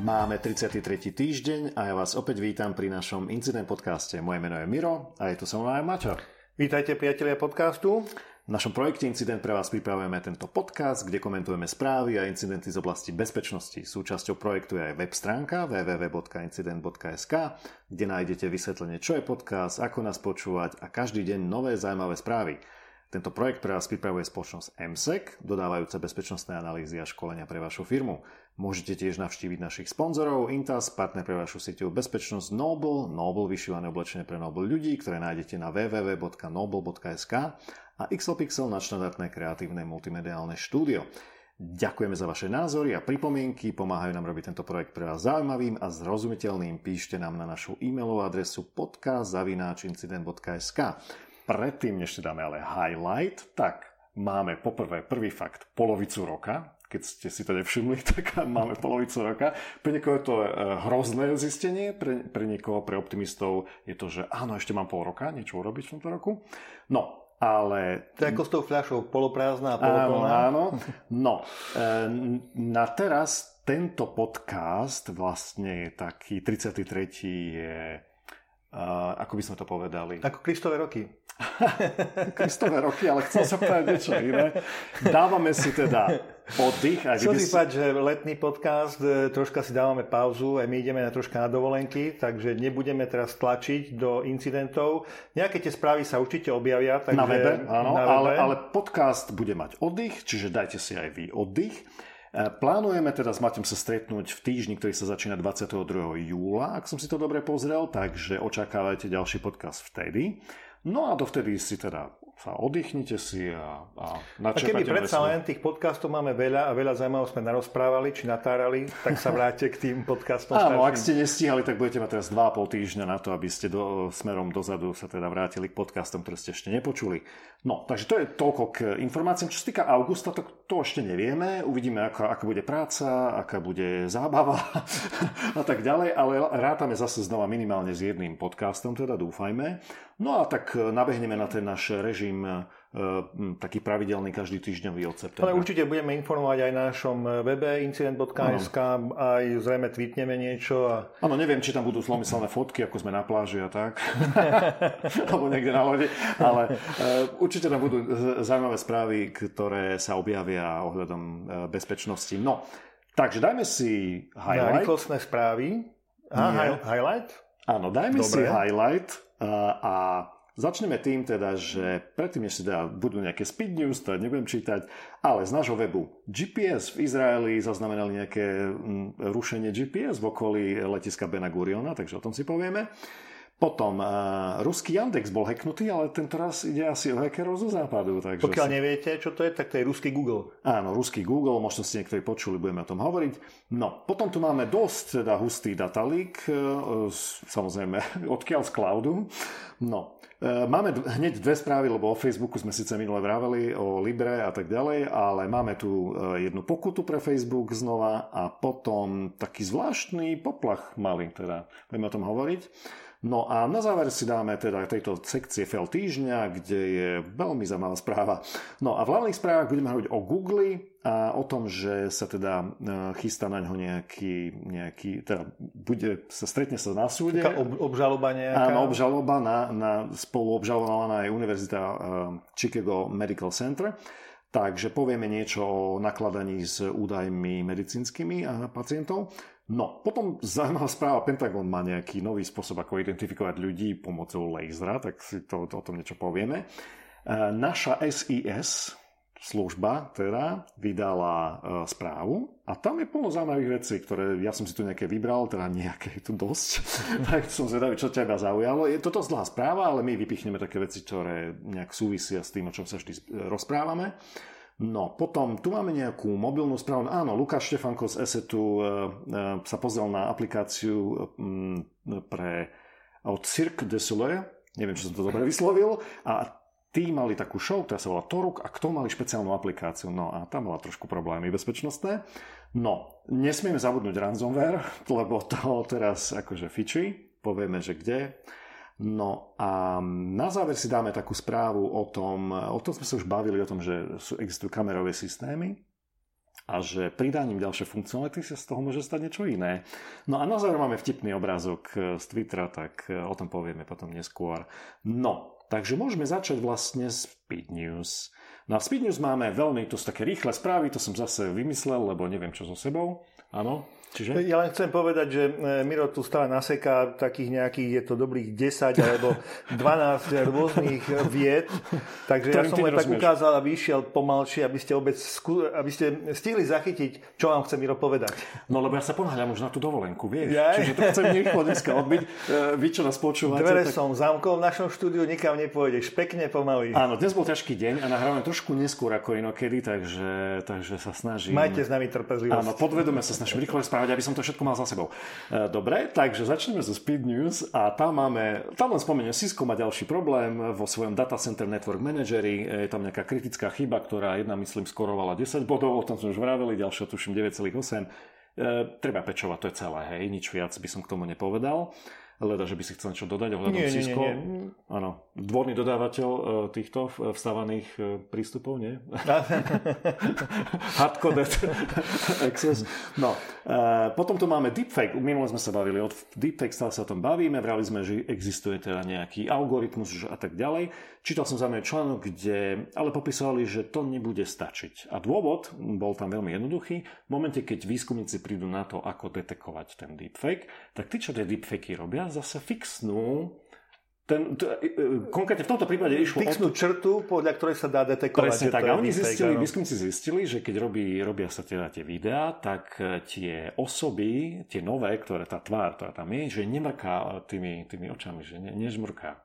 Máme 33. týždeň a ja vás opäť vítam pri našom Incident podcaste. Moje meno je Miro a je tu so mnou aj Maťo. Vítajte priatelia podcastu. V našom projekte Incident pre vás pripravujeme tento podcast, kde komentujeme správy a incidenty z oblasti bezpečnosti. Súčasťou projektu je aj web stránka www.incident.sk, kde nájdete vysvetlenie, čo je podcast, ako nás počúvať a každý deň nové zaujímavé správy. Tento projekt pre vás pripravuje spoločnosť MSEC, dodávajúca bezpečnostné analýzy a školenia pre vašu firmu. Môžete tiež navštíviť našich sponzorov Intas, partner pre vašu sieťovú bezpečnosť Noble, vyšívané oblečenie pre Noble ľudí, ktoré nájdete na www.noble.sk, a XLPixel na štandardné kreatívne multimediálne štúdio. Ďakujeme za vaše názory a pripomienky, pomáhajú nám robiť tento projekt pre vás zaujímavým a zrozumiteľným. Píšte nám na našu e-mailovú adresu podcast@incident.sk. Predtým, než dáme ale highlight, tak máme poprvé prvý fakt polovicu roka. Keď ste si to nevšimli, tak máme polovicu roka. Pre niekoho je to hrozné zistenie, pre niekoho, pre optimistov je to, že áno, ešte mám pol roka, niečo urobiť v tomto roku. No, ale... To je ako s tou fľašou, poloprázdna a poloplná. Áno. No, na teraz tento podcast vlastne je taký 33. je... ako by sme to povedali? Ako Kristové roky. Kristové roky, ale chcel som povedať niečo iné. Dávame si teda oddych. Chcel si povedať, že letný podcast, troška si dávame pauzu, aj my ideme na troška na dovolenky, takže nebudeme teraz tlačiť do incidentov. Nejaké tie správy sa určite objavia. Takže na webe, áno, na webe. Ale podcast bude mať oddych, čiže dajte si aj vy oddych. Plánujeme teda s Maťom sa stretnúť v týždni, ktorý sa začína 22. júla, ak som si to dobre pozrel, takže očakávajte ďalší podcast vtedy. No a dovtedy si teda sa oddychnite si a načerpajte. A keby predsa len tých podcastov máme veľa a veľa zaujímavých sme narozprávali či natárali, tak sa vráte k tým podcastom. Áno, ak ste nestíhali, tak budete mať teraz 2,5 týždňa na to, aby ste smerom dozadu sa teda vrátili k podcastom, ktoré ste ešte nepočuli. No, takže to je toľko k informáciám. Čo sa týka augusta, to ešte nevieme. Uvidíme, aká bude práca, aká bude zábava a tak ďalej, ale rátame zase znova minimálne s jedným podcastom, teda dúfajme. No a tak nabehneme na ten náš režim taký pravidelný každý týždňový od septembra. Ale určite budeme informovať aj na našom webe incident.sk, aj zrejme tweetneme niečo. Áno, neviem, či tam budú zlomyselné fotky, ako sme na pláži a tak. Alebo niekde na lodi. Ale určite tam budú zaujímavé správy, ktoré sa objavia ohľadom bezpečnosti. No, takže dajme si highlight. Na rýchlostné správy. Highlight? Áno, dajme si highlight. A začneme tým teda, že predtým, než si teda budú nejaké speed news, to nebudem čítať, ale z nášho webu GPS v Izraeli zaznamenali nejaké rušenie GPS v okolí letiska Bena Guriona, takže o tom si povieme. Potom ruský Yandex bol hacknutý, ale tento raz ide asi o hackerov zo západu. Takže pokiaľ neviete, čo to je, tak to je ruský Google. Áno, ruský Google, možno ste niektorí počuli, budeme o tom hovoriť. No, potom tu máme dosť teda hustý datalík, samozrejme, odkiaľ z cloudu. No, máme hneď dve správy, lebo o Facebooku sme síce minule vraveli, o Libre a tak ďalej, ale máme tu jednu pokutu pre Facebook znova a potom taký zvláštny poplach malý, teda budeme o tom hovoriť. No a na záver si dáme teda tejto sekcie fail týždňa, kde je veľmi zaujímavá správa. No a v hlavných správach budeme hovoriť o Google a o tom, že sa teda chystá na ňo nejaký teda stretne sa na súde. Taká obžaloba nejaká. Áno, obžaloba spoluobžalovaná je Univerzita Chicago Medical Center. Takže povieme niečo o nakladaní s údajmi medicínskymi a pacientov. No, potom zaujímavá správa, Pentagon má nejaký nový spôsob, ako identifikovať ľudí pomocou lasera, tak si o tom niečo povieme. Naša SIS služba teda vydala správu a tam je plno zaujímavých vecí, ktoré ja som si tu nejaké vybral, teda nejaké tu dosť, tak som zvedavý, čo ťa zaujalo. Je toto zlá správa, ale my vypichneme také veci, ktoré nejak súvisia s tým, o čom sa vždy rozprávame. No, potom tu máme nejakú mobilnú správu. Áno, Lukáš Štefanko z Esetu sa pozrel na aplikáciu od Cirque du Soleil. Neviem, či som to dobre vyslovil. A tí mali takú show, ktorá sa volá Toruk, a k tomu mali špeciálnu aplikáciu. No a tam mala trošku problémy bezpečnostné. No, nesmieme zabudnúť ransomware, lebo to teraz akože fičí. Povieme, že kde... No a na záver si dáme takú správu o tom sme sa už bavili, o tom, že existujú kamerové systémy a že pridaním ďalšie funkcionality sa z toho môže stať niečo iné. No a na záver máme vtipný obrázok z Twittera, tak o tom povieme potom neskôr. No, takže môžeme začať vlastne Speed News. No a v Speed News máme veľmi tu také rýchle správy, to som zase vymyslel, lebo neviem čo so sebou. Áno, čiže? Ja len chcem povedať, že Miro tu stále naseká takých nejakých, je to dobrých 10 alebo 12 rôznych vied, takže ja som len tak ukázal a vyšiel pomalšie, aby ste stihli zachytiť, čo vám chce Miro povedať. No lebo ja sa ponáhľam už na tú dovolenku, vieš, čiže to chcem rýchlo dneska odbiť, vy čo nás počúvate. Dvere tak... som zamkol v našom štúdiu, nikam nepôjdeš, pekne pomaly. Áno, dnes bol ťažký deň a nahrávame trošku neskôr ako inokedy, takže sa snažím. Majte s nami trpezlivosť. Áno, podvedome sa snažím rýchlo správať, aby som to všetko mal za sebou. Dobre, takže začneme so Speed News a tam len spomeniem, Cisco má ďalší problém vo svojom data center network manageri, je tam nejaká kritická chyba, ktorá myslím skorovala 10 bodov, o tom sme už vraveli, ďalšia tuším 9,8. Treba pečovať, to je celé, hej, nič viac by som k tomu nepovedal. Leda, že by si chcel niečo dodať ohľadom Cisco. Áno, dvorný dodávateľ týchto vstávaných prístupov, nie? Hardcoded access. No, potom tu máme deepfake. Minule sme sa bavili o deepfake, stále sa o tom bavíme. Vrali sme, že existuje teda nejaký algoritmus a tak ďalej. Čítal som zaujímavý článok, kde ale popisovali, že to nebude stačiť. A dôvod bol tam veľmi jednoduchý. V momente, keď výskumníci prídu na to, ako detekovať ten deepfake, tak tí, čo tie deepfakey robia, zase fixnú konkrétne v tomto prípade išlo fixnú črtu, podľa ktorej sa dá detekovať. Presne tak. A oni výskumníci zistili, že keď robia sa teda tie videá, tak tie osoby, tie nové, ktoré tá tvár, ktorá tam je, že nemrká tými očami, že nežmrká.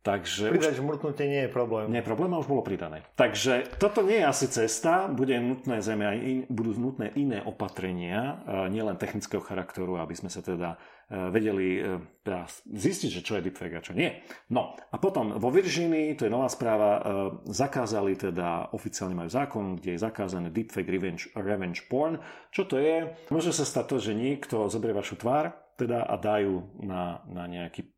Takže pridať žmurknutie nie je problém. Nie je problém, a už bolo pridané. Takže toto nie je asi cesta, budú nutné iné opatrenia, nielen technického charakteru, aby sme sa teda vedeli zistiť, že čo je deepfake a čo nie. No a potom vo Virginii, to je nová správa, zakázali teda, oficiálne majú zákon, kde je zakázané deepfake revenge porn. Čo to je? Môže sa stať to, že niekto zoberie vašu tvár, teda a dajú na nejaký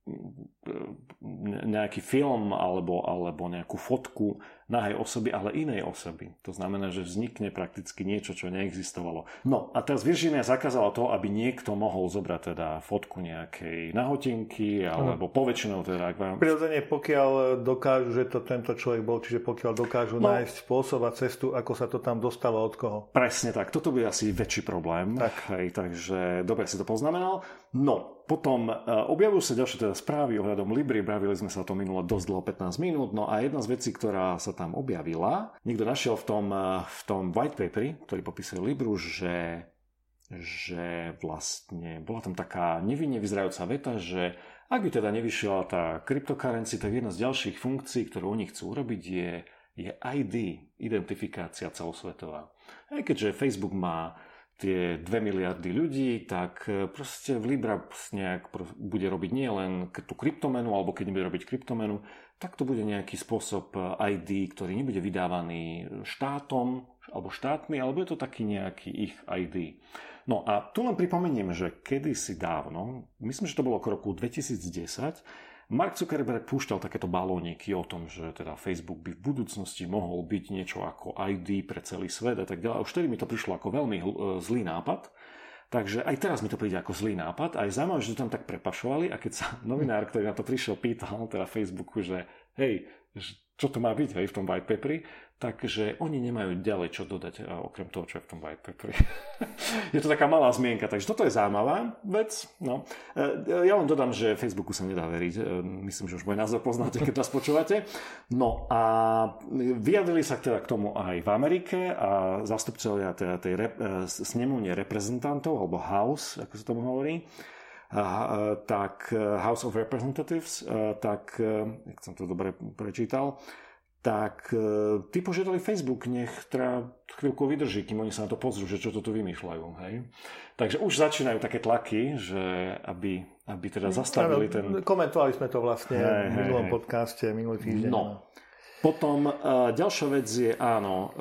film alebo nejakú fotku nahej osoby, ale inej osoby. To znamená, že vznikne prakticky niečo, čo neexistovalo. No a teraz Virginia zakázala to, aby niekto mohol zobrať teda fotku nejakej nahotinky alebo poväčšinou teda. Prirodzene, pokiaľ dokážu, že to tento človek bol, čiže pokiaľ dokážu nájsť spôsob a cestu, ako sa to tam dostalo od koho. Presne tak. Toto bude asi väčší problém. Tak. Hej, takže dobre si to poznamenal. No, potom objavujú sa ďalšie teda správy ohľadom Libry, bavili sme sa o tom minulo dosť dlho, 15 minút, no a jedna z vecí, ktorá sa tam objavila, niekto našiel v tom white paperi, ktorý popisuje Libru, že vlastne bola tam taká nevinne vyzerajúca veta, že ak by teda nevyšiela tá cryptocurrency, tak jedna z ďalších funkcií, ktorú oni chcú urobiť, je ID, identifikácia celosvetová. Aj keďže Facebook má tie 2 miliardy ľudí, tak proste v Libra nejak bude robiť nielen tú kryptomenu, alebo keď nebude robiť kryptomenu, tak to bude nejaký spôsob ID, ktorý nebude vydávaný štátom, alebo štátmi, alebo je to taký nejaký ich ID. No a tu len pripomeniem, že kedysi dávno, myslím, že to bolo okolo roku 2010, Mark Zuckerberg púšťal takéto balóniky o tom, že teda Facebook by v budúcnosti mohol byť niečo ako ID pre celý svet a tak ďalej. Už tedy mi to prišlo ako veľmi zlý nápad. Takže aj teraz mi to príde ako zlý nápad. Aj zaujímavé, že to tam tak prepašovali. A keď sa novinár, ktorý na to prišiel, pýtal teda Facebooku, že hej, čo to má byť, hej, v tom white paperi, takže oni nemajú ďalej čo dodať okrem toho, čo je v tom white paperi. Je to taká malá zmienka, takže toto je zaujímavá vec. No. Ja vám dodám, že Facebooku sa nedá veriť. Myslím, že už môj názor poznáte, keď nás počúvate. No a vyjadrili sa teda k tomu aj v Amerike a zástupcovia teda tej snemovne reprezentantov, alebo House, ako sa tomu hovorí, tak House of Representatives, tak, jak som to dobre prečítal, tak tí požiadali Facebook, nech teda chvíľku vydrží, kým oni sa na to pozrú, že čo to tu vymýšľajú. Hej? Takže už začínajú také tlaky, že aby teda zastavili ten... Komentovali sme to vlastne v minulom podcaste, minulý týždeň. No. Potom ďalšia vec je, áno,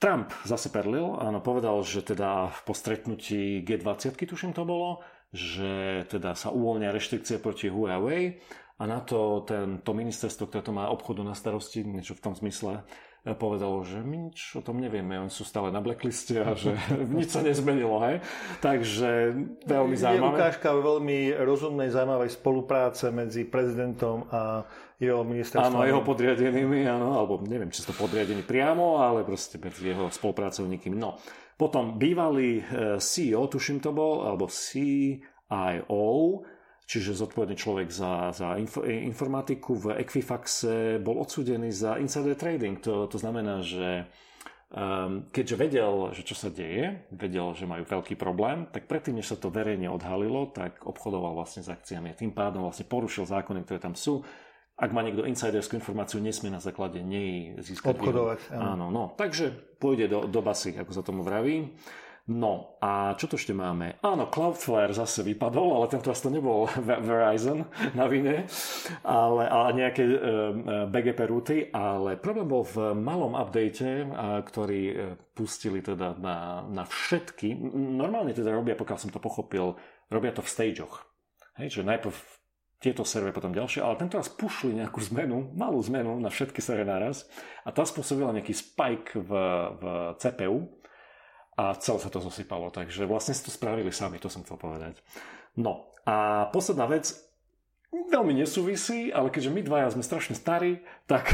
Trump zase perlil, áno, povedal, že teda po stretnutí G20, tuším to bolo, že teda sa uvoľnia reštrikcie proti Huawei. A na to ministerstvo, ktoré to má obchodu na starosti, niečo v tom zmysle, povedalo, že my nič o tom nevieme, oni sú stále na blackliste a že nič sa nezmenilo, hej. Takže veľmi zaujímavé. Je ukážka veľmi rozumnej, zaujímavej spolupráce medzi prezidentom a jeho ministerstvom. Áno, jeho podriadenými, áno, alebo neviem, či sú to podriadení priamo, ale proste medzi jeho spolupracovníkmi. No, potom bývalý CEO, tuším to bol, alebo CIO, čiže zodpovedný človek za informatiku v Equifaxe, bol odsúdený za insider trading. To znamená, že keďže vedel, že čo sa deje, vedel, že majú veľký problém, tak predtým, než sa to verejne odhalilo, tak obchodoval vlastne s akciami. Tým pádom vlastne porušil zákony, ktoré tam sú. Ak má niekto insiderskú informáciu, nesmie na základe nej získať. Obchodovať. Áno, no. Takže pôjde do basy, ako sa tomu vraví. No a čo to ešte máme? Áno, Cloudflare zase vypadol, ale tentoraz to nebol Verizon na vine, ale nejaké BGP rúty, ale problém bol v malom update, ktorý pustili teda na všetky. Normálne teda robia, pokiaľ som to pochopil, robia to v stageoch. Hej, čiže najprv tieto servery, potom ďalšie, ale tentoraz pušli nejakú zmenu, malú zmenu na všetky servery naraz a tá spôsobila nejaký spike v CPU, a celé sa to zosypalo, takže vlastne si to spravili sami, to som chcel povedať. No a posledná vec, veľmi nesúvisí, ale keďže my dvaja sme strašne starí, tak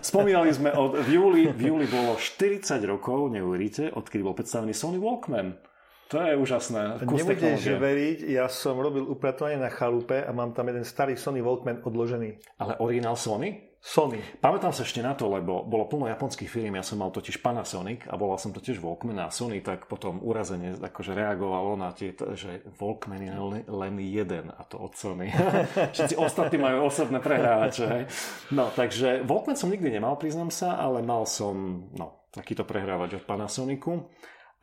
spomínali sme, v júli bolo 40 rokov, neuveríte, odkedy bol predstavený Sony Walkman. To je úžasné. Nebudeš veriť, ja som robil upratovanie na chalupe a mám tam jeden starý Sony Walkman odložený. Ale originál Sony? Sony. Pamätám sa ešte na to, lebo bolo plno japonských firiem, ja som mal totiž Panasonic a volal som to tiež Walkman a Sony tak potom urazene akože reagovalo na tie, že Walkman je len jeden a to od Sony. Všetci ostatní majú osobné prehrávače. No, takže Walkman som nikdy nemal, priznám sa, ale mal som takýto prehrávač od Panasonicu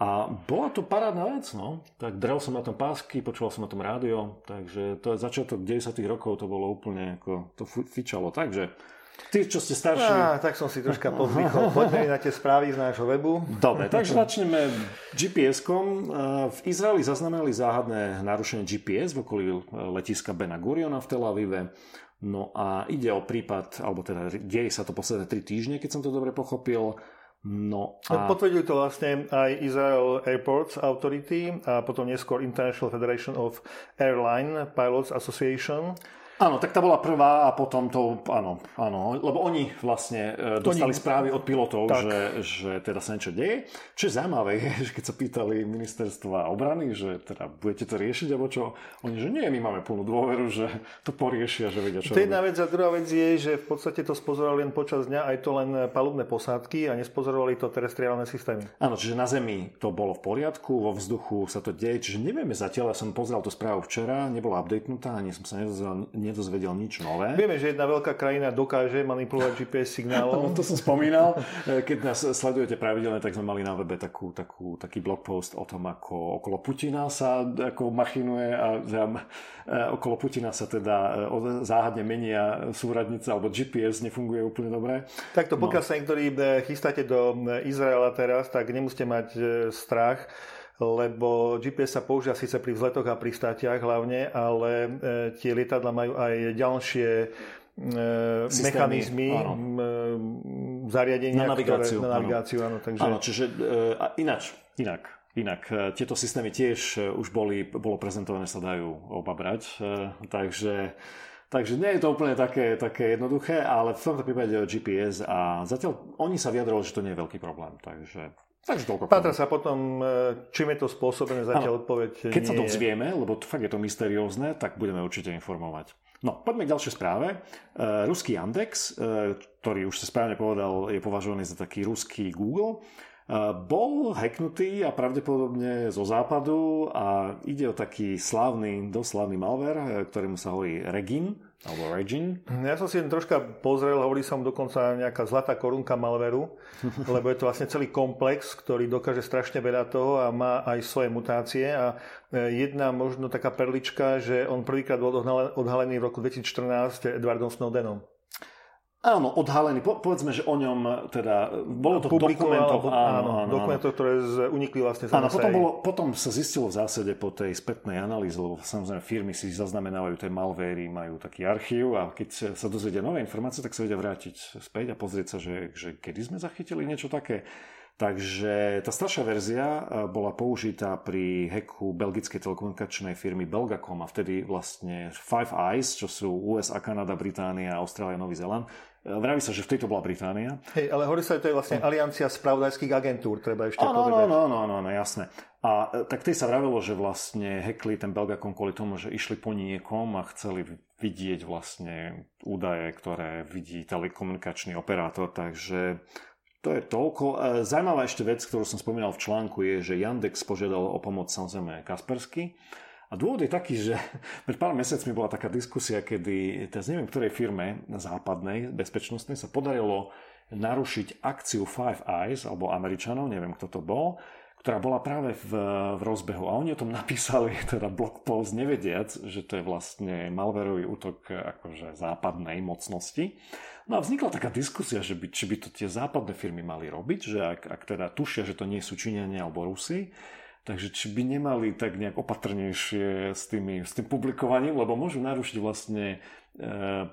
a bola to parádna vec, no. Tak drel som na tom pásky, počúval som na tom rádio, takže to je začiatok 90. rokov, to bolo úplne ako, to fičalo, takže ty, čo ste starší... tak som si troška pozvykol. Poďme na tie správy z nášho webu. Dobre, takže začneme GPS-kom. V Izraeli zaznamenali záhadné narušenie GPS v okolí letiska Bena Guriona v Tel Avive. No a ide o prípad, alebo teda deje sa to posledné 3 týždne, keď som to dobre pochopil. No a... Potvrdili to vlastne aj Israel Airports Authority a potom neskôr International Federation of Airline Pilots Association. Áno, tak tá bola prvá a potom to, áno, lebo oni vlastne dostali správy od pilotov, že teda sa niečo deje. Čo je zaujímavé, keď sa pýtali ministerstva obrany, že teda budete to riešiť, alebo čo? Oni, že nie, my máme plnú dôveru, že to poriešia, že vedia čo. To je jedna vec a druhá vec je, že v podstate to spozorovali len počas dňa, aj to len palubné posádky a nespozorovali to terestriálne systémy. Áno, čiže na zemi to bolo v poriadku, vo vzduchu sa to deje, čiže nevieme zatiaľ, ja som pozeral tú správu včera, nebola updatenutá, ani som sa nedozvedel nič nové. Vieme, že jedna veľká krajina dokáže manipulovať GPS signálom. To som spomínal. Keď nás sledujete pravidelne, tak sme mali na webe taký blogpost o tom, ako okolo Putina sa ako machinuje a okolo Putina sa teda záhadne menia súradnice, alebo GPS nefunguje úplne dobre. Takto, pokiaľ sa niektorí chystáte do Izraela teraz, tak nemusíte mať strach, lebo GPS sa používa síce pri vzletoch a pristátiach hlavne, ale tie lietadla majú aj ďalšie mechanizmy, zariadenia na navigáciu. Na navigáciu Inak, tieto systémy tiež už bolo prezentované, sa dajú obabrať, Takže nie je to úplne také jednoduché, ale v tomto prípade GPS a zatiaľ oni sa vyjadrovali, že to nie je veľký problém, takže Pátra sa potom, čím je to spôsobené, zatiaľ odpoveď. Keď sa dozvieme, lebo fakt je to mysteriózne, tak budeme určite informovať. No, poďme k ďalšej správe. Ruský Yandex, ktorý už sa správne povedal, je považovaný za taký ruský Google, bol hacknutý a pravdepodobne zo západu a ide o taký doslavný malware, ktorému sa hovorí Regin. Alebo Regin. Ja som si len troška pozrel, hovorí sa mu dokonca nejaká zlatá korunka malveru, lebo je to vlastne celý komplex, ktorý dokáže strašne veľa toho a má aj svoje mutácie a jedna možno taká perlička, že on prvýkrát bol odhalený v roku 2014 Edwardom Snowdenom. Áno, odhalený. Povedzme, že o ňom teda bolo to dokumentov. Áno, dokumentov, ktoré unikli vlastne z MSEC. Áno, potom sa zistilo v zásade po tej spätnej analýze, lebo samozrejme firmy si zaznamenávajú tie malvéry, majú taký archív a keď sa dozvedia nové informácie, tak sa vedia vrátiť späť a pozrieť sa, že kedy sme zachytili niečo také. Takže tá staršia verzia bola použitá pri hacku belgickej telekomunikačnej firmy Belgacom a vtedy vlastne Five Eyes, čo sú USA, Kanada, Británia, Austrália, Nový Zéland. Vraví sa, že v tejto bola Británia. Hej, ale hovorí sa, že to je vlastne aliancia spravodajských agentúr, treba ešte povedať. No, jasné. A tak tej sa vravilo, že vlastne hackli ten Belgacom kvôli tomu, že išli po niekom a chceli vidieť vlastne údaje, ktoré vidí telekomunikačný operátor, takže... To je toľko. Zajímavá ešte vec, ktorú som spomínal v článku, je, že Yandex požiadal o pomoc samozrejme Kaspersky. A dôvod je taký, že pred pár mesiacmi bola taká diskusia, kedy, teraz neviem, ktorej firme západnej, bezpečnostnej, sa podarilo narušiť akciu Five Eyes, alebo Američanov, neviem, kto to bol, ktorá bola práve v rozbehu. A oni o tom napísali teda blog post, nevediac, že to je vlastne malverový útok akože západnej mocnosti. No a vznikla taká diskusia, že či by to tie západné firmy mali robiť, že ak teda tušia, že to nie sú Číňania alebo Rusy, takže či by nemali tak nejak opatrnejšie s tým publikovaním, lebo môžu narušiť vlastne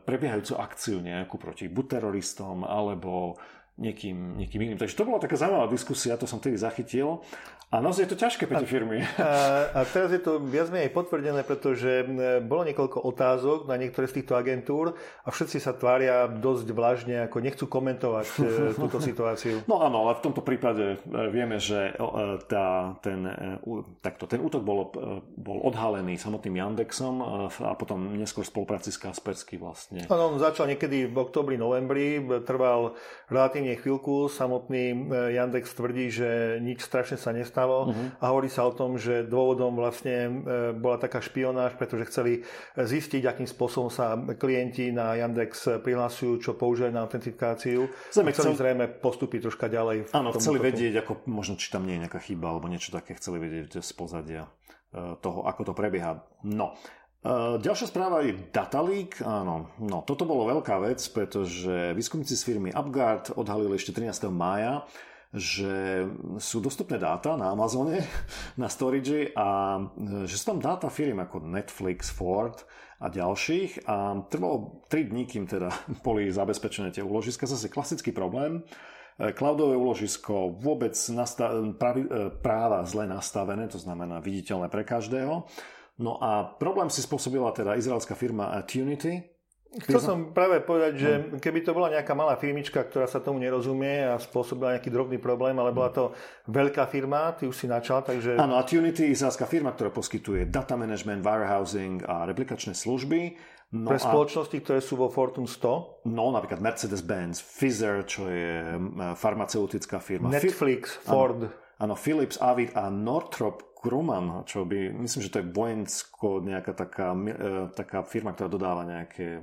prebiehajúcu akciu nejakú proti buď teroristom, alebo niekým iným. Takže to bola taká zaujímavá diskusia, to som tedy zachytil. A naozaj je to ťažké pre tie firmy. A teraz je to viac menej potvrdené, pretože bolo niekoľko otázok na niektoré z týchto agentúr a všetci sa tvária dosť vlažne, ako nechcú komentovať túto situáciu. No áno, ale v tomto prípade vieme, že ten útok bol odhalený samotným Yandexom a potom neskôr v spolupráci s Kaspersky vlastne. Áno, on začal niekedy v októbri, novembri, trval relatívne chvíľku. Samotný Yandex tvrdí, že nič strašne sa nestalo a hovorí sa o tom, že dôvodom vlastne bola taká špionáž, pretože chceli zistiť, akým spôsobom sa klienti na Yandex prihlasujú, čo používajú na autentifikáciu. Chceli zrejme postúpiť troška ďalej. Áno, chceli vedieť, ako možno, či tam nie je nejaká chyba alebo niečo také, chceli vedieť z pozadia toho, ako to prebieha. No. Ďalšia správa je dataleak. Áno, no toto bolo veľká vec, pretože výskumníci z firmy UpGuard odhalili ešte 13. mája, že sú dostupné dáta na Amazone, na storage a že sú tam dáta firm ako Netflix, Ford a ďalších a trvalo 3 dní, kým teda boli zabezpečené tie úložiska. Zase klasický problém. Cloudové úložisko vôbec práva zle nastavené, to znamená viditeľné pre každého. No a problém si spôsobila teda izraelská firma Tunity. Chcel som práve povedať, že keby to bola nejaká malá firmička, ktorá sa tomu nerozumie a spôsobila nejaký drobný problém, ale bola to veľká firma, ty už si načal, takže... Áno, a Tunity je izraelská firma, ktorá poskytuje data management, warehousing a replikačné služby. No pre spoločnosti, ktoré sú vo Fortune 100? No, napríklad Mercedes-Benz, Pfizer, čo je farmaceutická firma. Netflix, Ford. Áno, Philips, Avid a Northrop Grumman, čo by, myslím, že to je vojensko nejaká taká firma, ktorá dodáva nejaké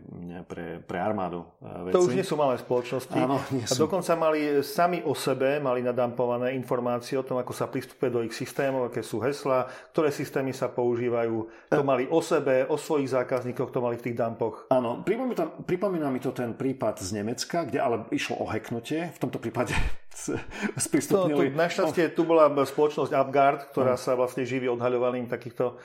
pre armádu veci. To už nie sú malé spoločnosti. Áno, nie sú. A dokonca mali sami o sebe, mali nadampované informácie o tom, ako sa pristupuje do ich systémov, aké sú heslá, ktoré systémy sa používajú. To mali o sebe, o svojich zákazníkoch, to mali v tých dampoch. Áno, pripomína mi to ten prípad z Nemecka, kde ale išlo o hacknutie. V tomto prípade sprístupnili... No, našťastie tu bola spoločnosť UpGuard, ktorá sa vlastne živí odhaľovaním takýchto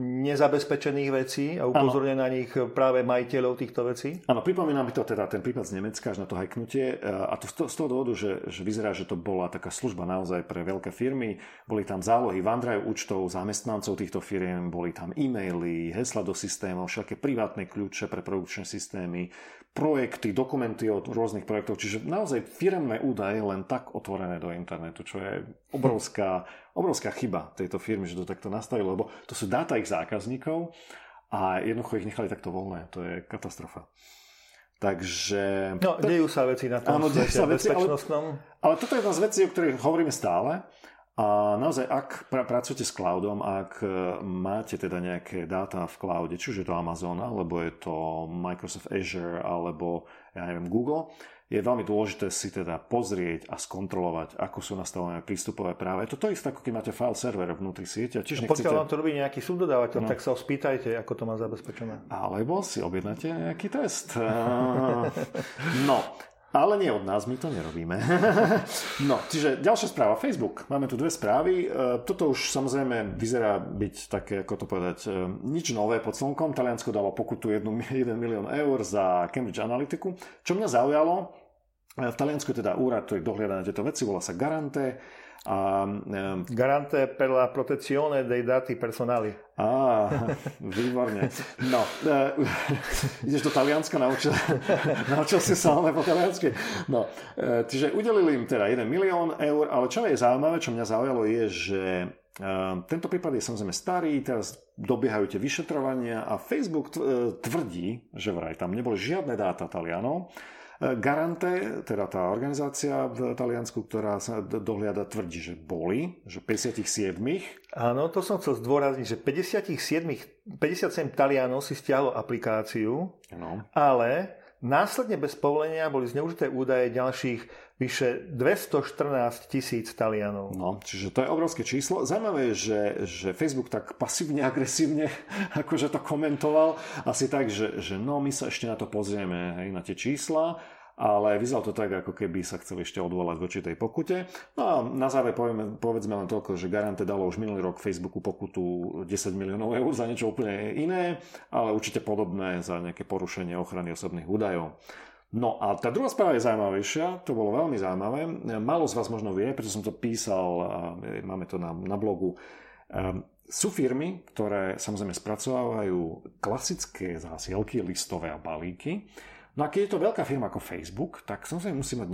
nezabezpečených vecí a upozorňuje na nich práve majiteľov týchto vecí. Áno, pripomínam to teda ten prípad z Nemecka až na to hacknutie a to z toho dôvodu, že vyzerá, že to bola taká služba naozaj pre veľké firmy. Boli tam zálohy OneDrive účtov zamestnancov týchto firiem, boli tam e-maily, hesla do systémov, všaké privátne kľúče pre produkčné systémy, projekty, dokumenty od rôznych projektov. Čiže naozaj firemné údaje len tak otvorené do internetu, čo je obrovská chyba tejto firmy, že to takto nastavilo, lebo to sú dáta ich zákazníkov a jednoducho ich nechali takto voľné. To je katastrofa. Takže... No, dejú sa veci na tom bezpečnostnom. Ale toto je jedna z vecí, o ktorých hovoríme stále. A naozaj, ak pracujete s cloudom, ak máte teda nejaké dáta v cloude, či už je to Amazon, alebo je to Microsoft Azure, alebo ja neviem, Google, je veľmi dôležité si teda pozrieť a skontrolovať, ako sú nastavené prístupové práva. Je to to isté, ako keď máte file server vnútri siete. Čiže nechcete... Pokiaľ vám to robí nejaký subdodávateľ, tak sa ho spýtajte, ako to má zabezpečené. Alebo si objednáte nejaký test. No... Ale nie od nás, my to nerobíme. No, čiže ďalšia správa, Facebook. Máme tu dve správy. Toto už samozrejme vyzerá byť také, ako to povedať, nič nové pod slnkom. Taliansko dalo pokutu 1 milión eur za Cambridge Analytiku. Čo mňa zaujalo, v Taliansku je teda úrad, ktorý dohliada na tieto veci, volá sa Garante. Garante per la protezione dei dati personali. Á, výborne. No, ideš do Talianska, naučil si sa ale po taliansky. No, čiže udelili im teda 1 milión eur, ale čo je zaujímavé, čo mňa zaujalo je, že tento prípad je samozrejme starý, teraz dobiehajú tie vyšetrovania a Facebook tvrdí, že vraj tam neboli žiadne dáta Talianov. Garante, teda tá organizácia v Taliansku, ktorá sa dohliada, tvrdí, že boli, že 57. Áno, to som chcel zdôrazniť, že 57 Talianov si stiahlo aplikáciu, no. Ale následne bez povolenia boli zneužité údaje ďalších vyše 214 000 Talianov. No, čiže to je obrovské číslo. Zaujímavé je, že Facebook tak pasívne, agresívne akože to komentoval. Asi tak, že no, my sa ešte na to pozrieme, hej, na tie čísla, ale vyzval to tak, ako keby sa chceli ešte odvolať voči tej pokute. No a na záver povedzme len toľko, že Garante dalo už minulý rok Facebooku pokutu 10 miliónov eur za niečo úplne iné, ale určite podobné za nejaké porušenie ochrany osobných údajov. No a tá druhá správa je zaujímavejšia, to bolo veľmi zaujímavé, málo z vás možno vie, preto som to písal, máme to na blogu. Sú firmy, ktoré samozrejme spracovávajú klasické zásielky, listové a balíky. No a keď je to veľká firma ako Facebook, tak samozrejme musí mať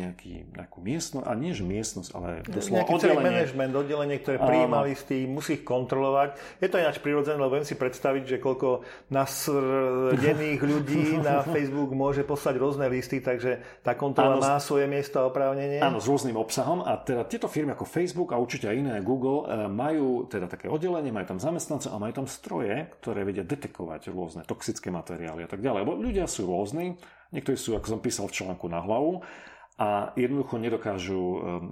nejakú miestnosť, a nie že miestnosť, ale doslova oddelenie. Management, oddelenie, ktoré prijíma listy, musí ich kontrolovať. Je to ináč prirodzené, lebo viem si predstaviť, že koľko nasrdených ľudí na Facebook môže poslať rôzne listy, takže tá kontrola má svoje miesto a oprávnenie. Áno, s rôznym obsahom. A teda tieto firmy ako Facebook a určite aj iné, Google, majú teda také oddelenie, majú tam zamestnancov a majú tam stroje, ktoré vedia detekovať rôzne toxické materiály a tak ďalej. Lebo ľudia sú rôzni. Niektorí sú, ako som písal v článku, na hlavu a jednoducho nedokážu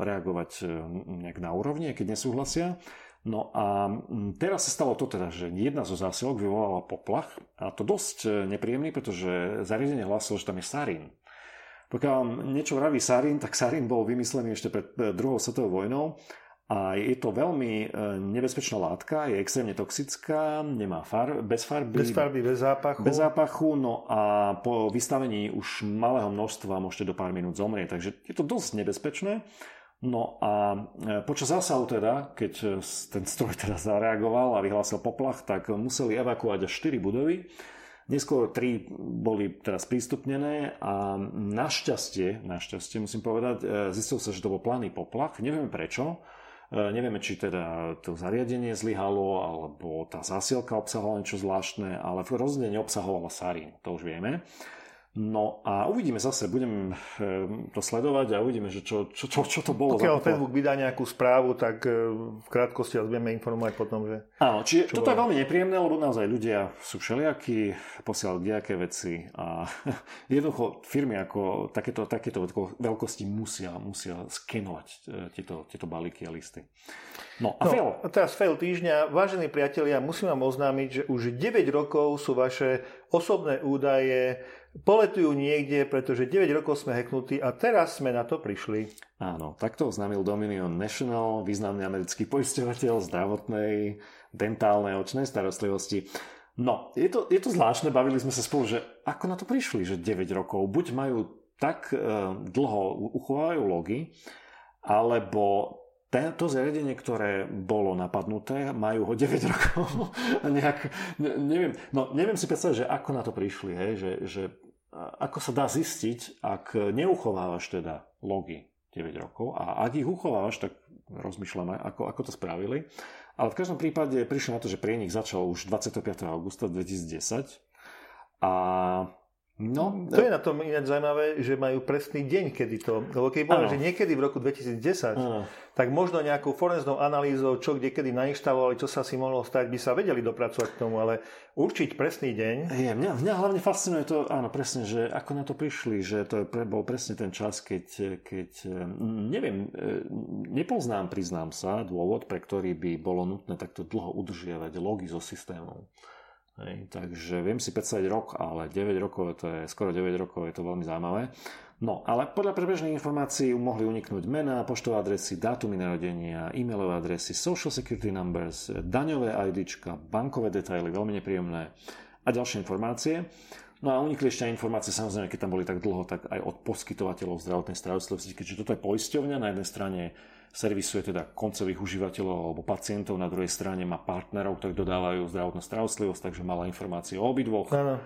reagovať nejak na úrovni, keď nesúhlasia. No a teraz sa stalo to teda, že jedna zo zásielok vyvolala poplach a to dosť nepríjemný, pretože zariadenie hlásilo, že tam je sarín. Pokiaľ vám niečo vraví sarín, tak sarín bol vymyslený ešte pred druhou svetovou vojnou a je to veľmi nebezpečná látka, je extrémne toxická, nemá bez farby, bez zápachu, no a po vystavení už malého množstva môžete do pár minút zomrieť, takže je to dosť nebezpečné. No a počas zásahu teda, keď ten stroj teda zareagoval a vyhlásil poplach, tak museli evakuovať až 4 budovy. Neskôr 3 boli teraz prístupnené a našťastie musím povedať, zistilo sa, že to bol plánny poplach, nevieme prečo. Nevieme, či teda to zariadenie zlyhalo, alebo tá zásielka obsahovala niečo zvláštne, ale rozhodne neobsahovala sarín, to už vieme. No a uvidíme zase, budem to sledovať a uvidíme, že čo to bolo. Pokiaľ Facebook vydá nejakú správu, tak v krátkosti vás vieme informovať potom, že... Áno, čiže toto je veľmi nepríjemné, lebo naozaj ľudia sú všelijakí, posielajú nejaké veci a jednoducho firmy ako takéto veľkosti musia skenovať tieto balíky a listy. No, fail. A teraz fail týždňa. Vážení priatelia, musím vám oznámiť, že už 9 rokov sú vaše osobné údaje poletujú niekde, pretože 9 rokov sme hacknutí a teraz sme na to prišli. Áno, takto oznámil Dominion National, významný americký poisťovateľ zdravotnej, dentálnej, očnej starostlivosti. No, je to zvláštne, bavili sme sa spolu, že ako na to prišli, že 9 rokov, buď majú tak dlho uchovávajú logy, alebo... To zariadenie, ktoré bolo napadnuté, majú ho 9 rokov. Neviem si predstaviť, že ako na to prišli, hej? Že ako sa dá zistiť, ak neuchovávaš teda logy 9 rokov a ak ich uchovávaš, tak rozmýšľame, ako to spravili. Ale v každom prípade prišli na to, že prienik začal už 25. augusta 2010 a No, to je na tom ináč zaujímavé, že majú presný deň, kedy to... Lebo keď povedal, že niekedy v roku 2010, tak možno nejakou forenznou analýzou, čo kde kedy nainštalovali, čo sa si mohlo stať, by sa vedeli dopracovať k tomu, ale určiť presný deň... Mňa hlavne fascinuje to, áno, presne, že ako na to prišli, že to bol presne ten čas, keď neviem, priznám sa, dôvod, pre ktorý by bolo nutné takto dlho udržiavať logy zo systémov. Hej, takže viem si predstaviť rok, ale 9 rokov, to je skoro 9 rokov, je to veľmi zaujímavé. No, ale podľa predbežných informácií mohli uniknúť mená, poštové adresy, dátumy narodenia, e-mailové adresy, social security numbers, daňové IDčka, bankové detaily, veľmi nepríjemné a ďalšie informácie. No a unikli ešte aj informácie, samozrejme, keď tam boli tak dlho, tak aj od poskytovateľov zdravotnej starostlivosti, keďže toto je poisťovňa, na jednej strane servisuje teda koncových užívateľov alebo pacientov, na druhej strane má partnerov, ktorí dodávajú zdravotnú starostlivosť, takže mala informácie o obidvoch. Áno.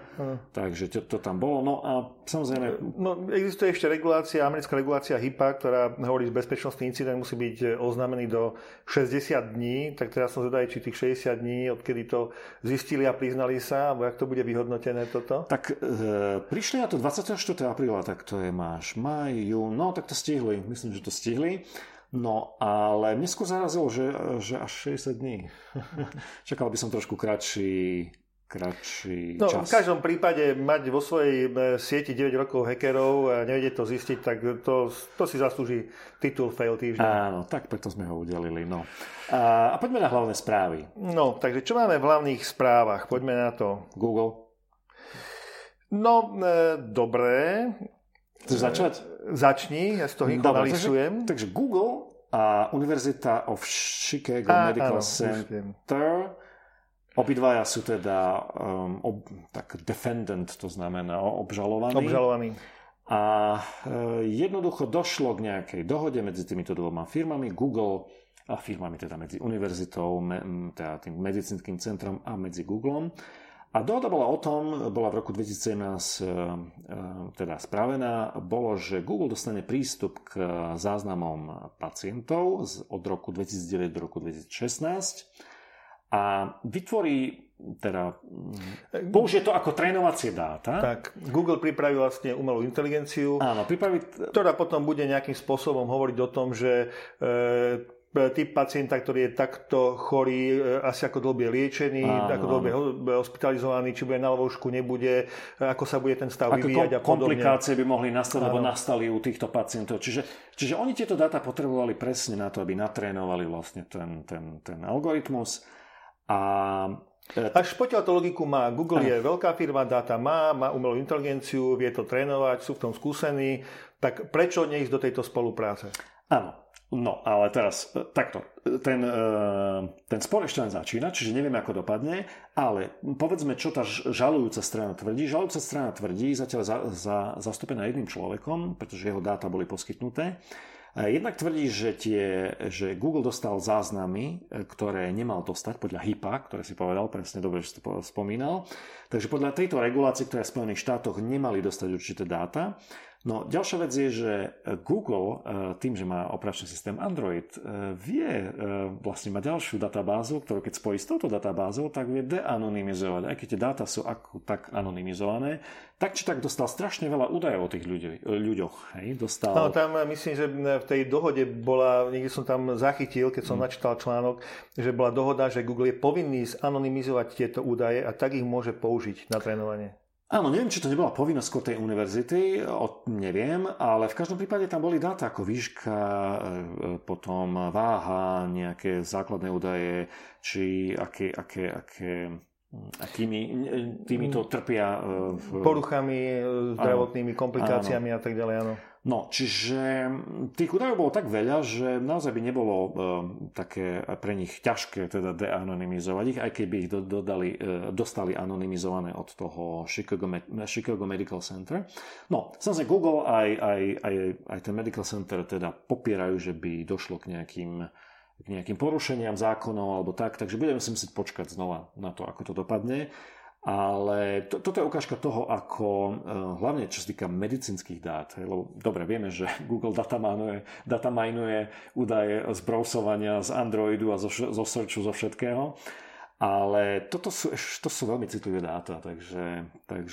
Takže to tam bolo. No a samozrejme... No, existuje ešte regulácia, americká regulácia HIPAA, ktorá hovorí, že bezpečnostný incident musí byť oznámený do 60 dní, tak teraz som zvedavý, či tých 60 dní, odkedy to zistili a priznali sa, alebo jak to bude vyhodnotené toto? Tak prišli na to 24. apríla, tak to je maj, jún, no tak to stihli, myslím, že to stihli. No, ale mne skôr zarazilo, že až 60 dní. Čakal by som trošku kratší čas. V každom prípade mať vo svojej sieti 9 rokov hackerov a nejde to zistiť, tak to si zaslúži titul fail týždňa. Áno, tak preto sme ho udelili. No. A poďme na hlavné správy. No, takže čo máme v hlavných správach? Poďme na to. Google. No, dobré. Chceš začať? Začni, ja si to hýko narysujem. Takže Google a Univerzita of Chicago Medical Center, obidvaja sú teda tak defendant, to znamená obžalovaní. A jednoducho došlo k nejakej dohode medzi týmito dvoma firmami, Google a firmami teda medzi univerzitou, teda tým medicínskym centrom a medzi Googlom. A dohoda bola o tom, bola v roku 2017 teda spravená, bolo, že Google dostane prístup k záznamom pacientov od roku 2009 do roku 2016 a vytvorí, teda použije to ako trénovacie dáta. Tak, Google pripraví vlastne umelú inteligenciu, ktorá potom bude nejakým spôsobom hovoriť o tom, že... typ pacienta, ktorý je takto chorý, asi ako dlho je liečený, ako dlho je hospitalizovaný, či bude na lôžku, nebude, ako sa bude ten stav vyvíjať a podobne. Komplikácie by mohli nastať, alebo nastali u týchto pacientov. Čiže oni tieto dáta potrebovali presne na to, aby natrénovali vlastne ten algoritmus. Až potiaľ to logiku má. Google je veľká firma, dáta má umelú inteligenciu, vie to trénovať, sú v tom skúsení, tak prečo neísť do tejto spolupráce? Áno. No, ale teraz takto, ten spor ešte len začína, čiže nevieme, ako dopadne, ale povedzme, čo tá žalujúca strana tvrdí. Žalujúca strana tvrdí, zatiaľ zastúpená jedným človekom, pretože jeho dáta boli poskytnuté. Jednak tvrdí, že Google dostal záznamy, ktoré nemal dostať podľa HIPAA, ktoré si povedal, presne dobre, že si to spomínal. Takže podľa tejto regulácie, ktorá je v Spojených štátoch, nemali dostať určité dáta. No, ďalšia vec je, že Google, tým, že má operačný systém Android, vie vlastne mať ďalšiu databázu, ktorú keď spojí s touto databázou, tak vie deanonymizovať. Aj keď tie dáta sú ako tak anonymizované, tak či tak dostal strašne veľa údajov o tých ľuďoch. Hej? No, tam myslím, že v tej dohode bola, niekde som tam zachytil, keď som načítal článok, že bola dohoda, že Google je povinný zanonymizovať tieto údaje a tak ich môže použiť na trénovanie. Áno, neviem, či to nebola povinnosť skôr tej univerzity, neviem, ale v každom prípade tam boli dáta ako výška, potom váha, nejaké základné údaje, či akými trpia poruchami zdravotnými, komplikáciami a tak ďalej, áno. No, čiže tých údajov bolo tak veľa, že naozaj by nebolo také pre nich ťažké teda deanonymizovať ich, aj keby ich dostali anonymizované od toho Chicago Medical Center. No, samozrejme Google aj ten Medical Center teda popierajú, že by došlo k nejakým porušeniam zákonov alebo tak, takže budeme si musieť počkať znova na to, ako to dopadne. Ale toto je ukážka toho, ako hlavne čo sa týka medicínskych dát, lebo dobre vieme, že Google dataminuje údaje z browsovania, z Androidu a zo searchu, zo všetkého, Ale to sú veľmi citlivé dáta, takže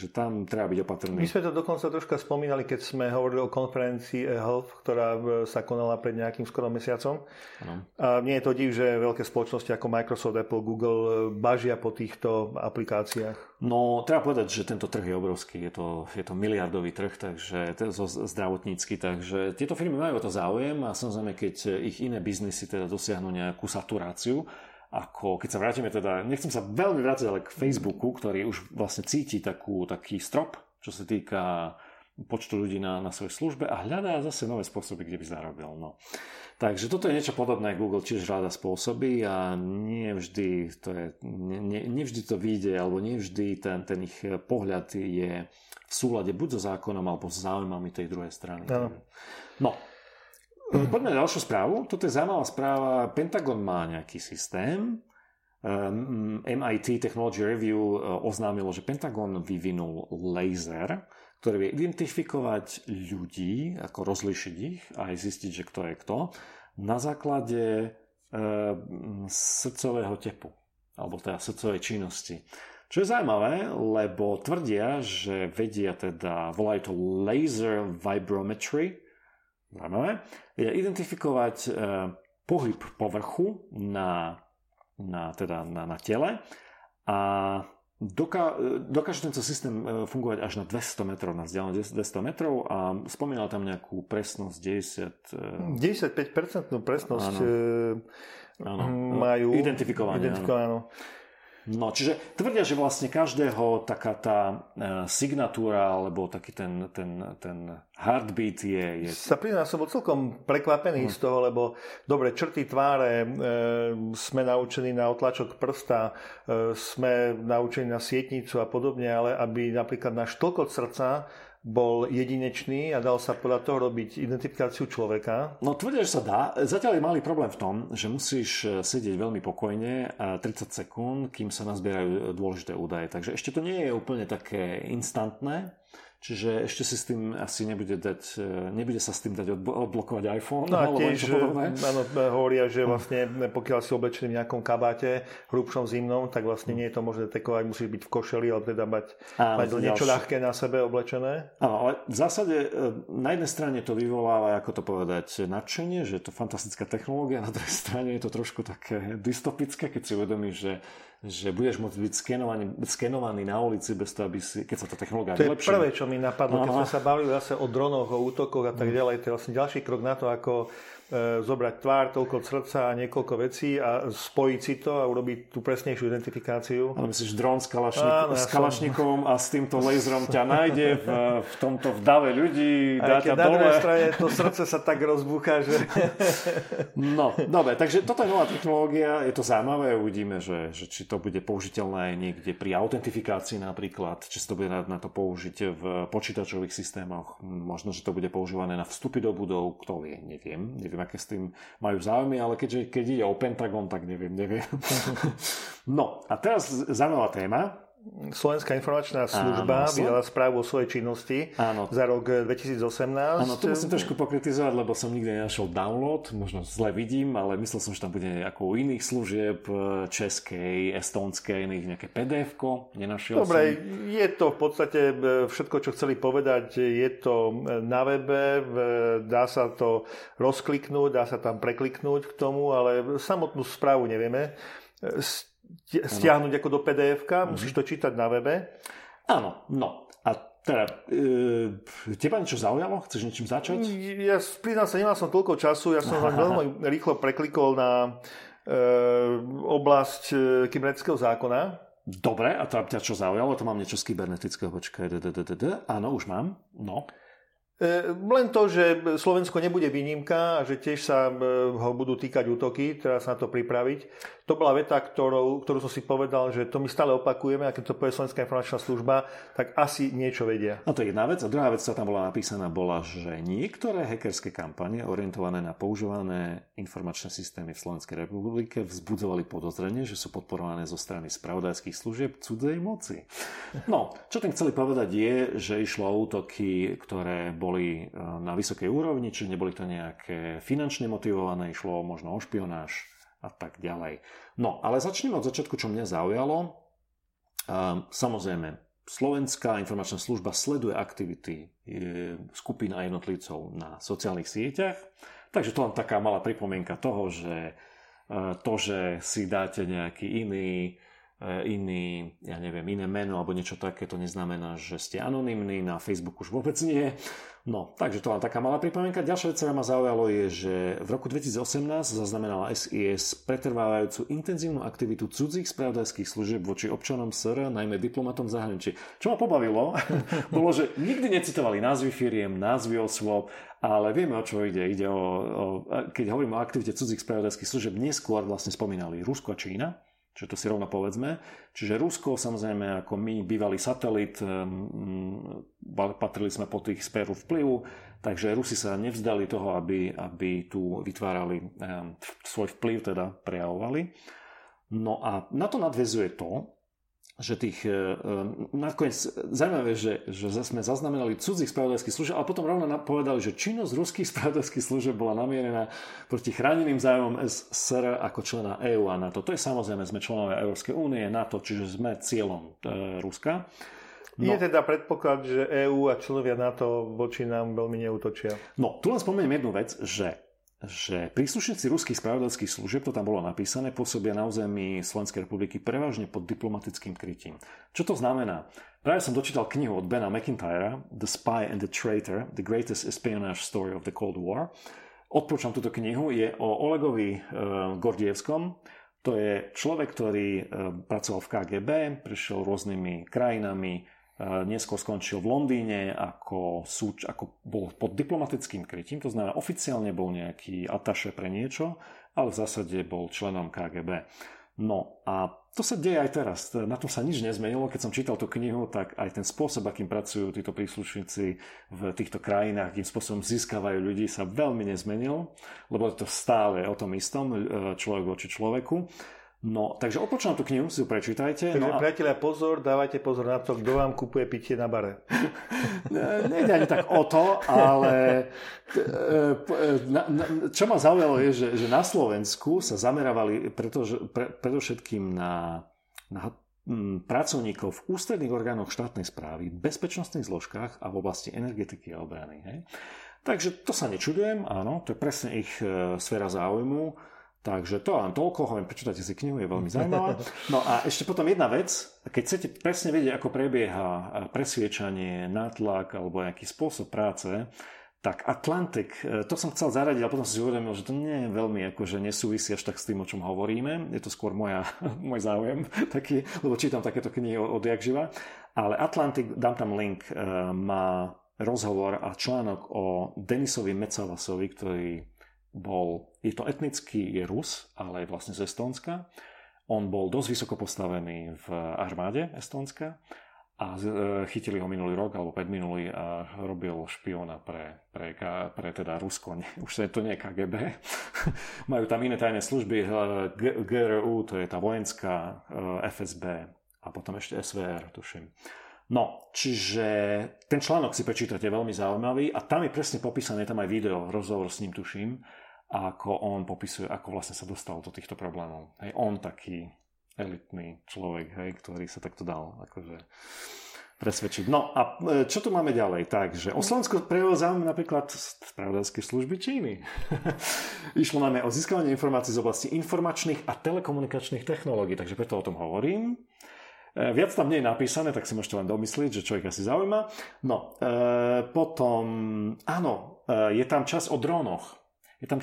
tam treba byť opatrný. My sme to dokonca troška spomínali, keď sme hovorili o konferencii e-health, ktorá sa konala pred nejakým skoro mesiacom. Ano. A mne je to div, že veľké spoločnosti ako Microsoft, Apple, Google bažia po týchto aplikáciách. No, treba povedať, že tento trh je obrovský. Je to miliardový trh, takže zdravotnícky, takže tieto firmy majú o to záujem a samozrejme, keď ich iné biznisy teda dosiahnu nejakú saturáciu, ako keď sa vrátime teda, nechcem sa veľmi vrátiť, ale k Facebooku, ktorý už vlastne cíti taký strop, čo sa týka počtu ľudí na svojej službe a hľadá zase nové spôsoby, kde by zarobil. No. Takže toto je niečo podobné, Google tiež hľadá spôsoby a nevždy to vyjde, alebo nevždy ten ich pohľad je v súlade buď so zákonom, alebo s záujmami tej druhej strany. No. Poďme na ďalšiu správu. Toto je zaujímavá správa. Pentagon má nejaký systém. MIT Technology Review oznámilo, že Pentagon vyvinul laser, ktorý vie identifikovať ľudí, ako rozlíšiť ich a aj zistiť, že kto je kto, na základe srdcového tepu, alebo teda srdcovej činnosti. Čo je zaujímavé, lebo tvrdia, že vedia teda, volajú to laser vibrometry, zaujímavé, je identifikovať pohyb povrchu na tele a dokáže tento systém fungovať až na 200 metrov, na vzdialenosť 200 metrov a spomínal tam nejakú presnosť 95% presnosť majú identifikovanú. No, čiže tvrdia, že vlastne každého taká tá signatúra alebo taký ten heartbeat je... Sa priznám, som bol celkom prekvapený z toho, lebo dobre, črty tváre sme naučení na otlačok prsta, sme naučení na sietnicu a podobne, ale aby napríklad náš tlkot srdca bol jedinečný a dal sa podľa toho robiť identifikáciu človeka? No tvrdia, že sa dá. Zatiaľ je malý problém v tom, že musíš sedieť veľmi pokojne 30 sekúnd, kým sa nazbierajú dôležité údaje. Takže ešte to nie je úplne také instantné. Čiže ešte si s tým asi nebude sa s tým dať odblokovať iPhone. No a tiež hovoria, že vlastne pokiaľ si oblečený v nejakom kabáte, hrubšom zimnom, tak vlastne nie je to možné detekovať, musíš byť v košeli, alebo teda mať niečo ľahké na sebe oblečené. Áno, ale v zásade na jednej strane to vyvoláva, ako to povedať, nadšenie, že je to fantastická technológia, na druhej strane je to trošku také dystopické, keď si uvedomíš, že budeš môcť byť skenovaný na ulici bez toho, aby si, keď sa tá technológia vylepšila. To je prvé, čo mi napadlo, keď sme sa bavili zase o dronoch, o útokoch a tak ďalej. To je vlastne ďalší krok na to, ako zobrať tvár, toľko srdca a niekoľko vecí a spojiť si to a urobiť tú presnejšiu identifikáciu. Ale myslíš, dron s kalašníkom a s týmto laserom ťa nájde v tomto vdave ľudí, dá ťa dole. Na druhej strane to srdce sa tak rozbúcha, že... No, dobre, takže toto je nová technológia, je to zaujímavé, uvidíme, že či to bude použiteľné niekde pri autentifikácii napríklad, či sa to bude na to použiť v počítačových systémoch, možno, že to bude používané na vstupy do budov, kto vie, neviem, aké s tým majú záujmy, ale keď ide o Pentagon, tak neviem. No, a teraz zaujímavá téma. Slovenská informačná služba vydala správu o svojej činnosti za rok 2018. Áno, tu musím trošku pokritizovať, lebo som nikde nenašiel download, možno zle vidím, ale myslel som, že tam bude ako u iných služieb, českej, estónskej, iných nejaké PDF-ko, nenašiel som. Dobre, je to v podstate všetko, čo chceli povedať, je to na webe, dá sa to rozkliknúť, dá sa tam prekliknúť k tomu, ale samotnú správu nevieme stiahnuť ako do PDF-ka, musíš to čítať na webe. Áno, no. A teda, teba niečo zaujalo? Chceš niečím začať? Ja priznám sa, nemal som toľko času, ja som veľmi rýchlo preklikol na oblasť kybernetického zákona. Dobre, a teda ťa čo zaujalo? To mám niečo z kybernetického, počkaj. Áno, už mám. No. Len to, že Slovensko nebude výnimka a že tiež sa ho budú týkať útoky, treba sa na to pripraviť. To bola veta, ktorú som si povedal, že to my stále opakujeme a keď to povie Slovenská informačná služba, tak asi niečo vedia. A to je jedna vec. A druhá vec, ktorá tam bola napísaná, bola, že niektoré hackerské kampane orientované na používané informačné systémy v Slovenskej republike vzbudzovali podozrenie, že sú podporované zo strany spravodajských služieb cudzej moci. No, čo tým chceli povedať je, že išlo o útoky, ktoré boli na vysokej úrovni, čiže neboli to nejaké finančne motivované, išlo možno o špionáž a tak ďalej. No, ale začneme od začiatku, čo mňa zaujalo. Samozrejme, Slovenská informačná služba sleduje aktivity skupín a jednotlivcov na sociálnych sieťach. Takže to len taká malá pripomienka toho, že to, že si dáte nejaký iný, ja neviem, iné meno alebo niečo také, to neznamená, že ste anonymní, na Facebooku už vôbec nie. No, takže to len taká malá pripomienka. Ďalšia vec, ktorá ma zaujalo, je, že v roku 2018 zaznamenala SIS pretrvávajúcu intenzívnu aktivitu cudzích spravodajských služieb voči občanom SR, najmä diplomatom zahraničí. Čo ma pobavilo, bolo, že nikdy necitovali názvy firiem, názvy osôb, ale vieme, o čo ide. Ide o keď hovoríme o aktivite cudzích spravodajských služieb, neskôr vlastne spomínali Rusko a Čína. Čiže to si rovno povedzme. Čiže Rusko, samozrejme, ako my, bývalý satelit, patrili sme po tých sféru vplyvu, takže Rusi sa nevzdali toho, aby tu vytvárali svoj vplyv, teda prejavovali. No a na to nadväzuje to, že nakoniec, zaujímavé, že sme zaznamenali cudzích spravodajských služieb, ale potom rovno povedali, že činnosť ruských spravodajských služieb bola namierená proti chráneným záujmom SR ako člena EU a NATO. To je samozrejme, sme členovia Európskej únie, NATO, čiže sme cieľom Ruska. No. Je teda predpoklad, že EU a členovia NATO voči nám veľmi neútočia. No, tu len spomeniem jednu vec, že príslušníci ruských spravodajských služieb, to tam bolo napísané, pôsobia na území Slovenskej republiky prevažne pod diplomatickým krytím. Čo to znamená? Práve som dočítal knihu od Bena McIntyra, The Spy and the Traitor, The Greatest Espionage Story of the Cold War. Odporúčam túto knihu, je o Olegovi Gordievskom. To je človek, ktorý pracoval v KGB, prešiel rôznymi krajinami, neskôr skončil v Londýne, ako bol pod diplomatickým krytím, to znamená oficiálne bol nejaký ataše pre niečo, ale v zásade bol členom KGB. No a to sa deje aj teraz, na tom sa nič nezmenilo, keď som čítal tú knihu, tak aj ten spôsob, akým pracujú títo príslušníci v týchto krajinách, akým spôsobom získavajú ľudí, sa veľmi nezmenil, lebo je to stále o tom istom, človek voči človeku. No, takže odpočúvam tú knihu, si ju prečítajte. Takže no a... priatelia, pozor, dávajte pozor na to, kto vám kupuje pitie na bare. Nejde ani tak o to, ale čo ma zaujalo je, že na Slovensku sa zameravali predovšetkým na pracovníkov v ústredných orgánoch štátnej správy, bezpečnostných zložkách a v oblasti energetiky a obrany. Hej? Takže to sa nečudujem, áno, to je presne ich sféra záujmu. Takže to len toľko, hovorím, prečítajte si knihu, je veľmi zaujímavá. No a ešte potom jedna vec, keď chcete presne vedieť, ako prebieha presviečanie, nátlak alebo nejaký spôsob práce, tak Atlantik, to som chcel zaradiť, ale potom som si uvedomil, že to nie je veľmi akože nesúvisí až tak s tým, o čom hovoríme. Je to skôr môj záujem taký, lebo čítam takéto knihy od jakživa. Ale Atlantik, dám tam link, má rozhovor a článok o Denisovi Mecalasovi, ktorý je to etnický, je Rus, ale je vlastne z Estónska. On bol dosť vysoko postavený v armáde Estónska a chytili ho minulý rok alebo predminulý a robil špiona pre teda Rusko. Už to nie je KGB. Majú tam iné tajné služby, GRU, to je tá vojenská, FSB a potom ešte SVR, tuším. No, čiže ten článok si prečítate, veľmi zaujímavý a tam je presne popísané, tam aj video, rozhovor s ním, tuším, ako on popisuje, ako vlastne sa dostal do týchto problémov. Hej, on taký elitný človek, hej, ktorý sa takto dal akože presvedčiť. No a čo tu máme ďalej? Takže o Slovensku prevozám napríklad spravodajské služby Číny. Išlo najmä o získavanie informácií z oblasti informačných a telekomunikačných technológií, takže preto o tom hovorím. Viac tam nie je napísané, tak si môžete len domyslieť, že človek asi zaujíma. No, potom, áno, je tam čas o drónoch. My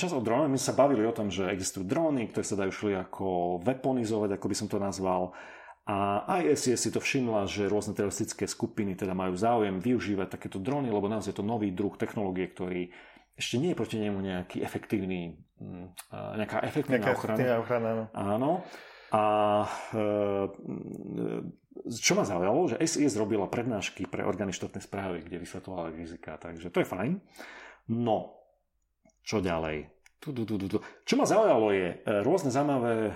sa bavili o tom, že existujú dróny, ktoré sa dajú všelijako weaponizovať, ako by som to nazval. A aj SIS si to všimla, že rôzne teroristické skupiny teda majú záujem využívať takéto dróny, lebo naozaj je to nový druh technológie, ktorý ešte nie je proti nemu nejaký efektívny, nejaká efektívna ochrana. Áno. A čo ma zaujalo, že SIS robila prednášky pre orgány štátnej správy, kde vysvetľovala rizika, takže to je fajn. No, čo ďalej? Čo ma zaujalo je rôzne zaujímavé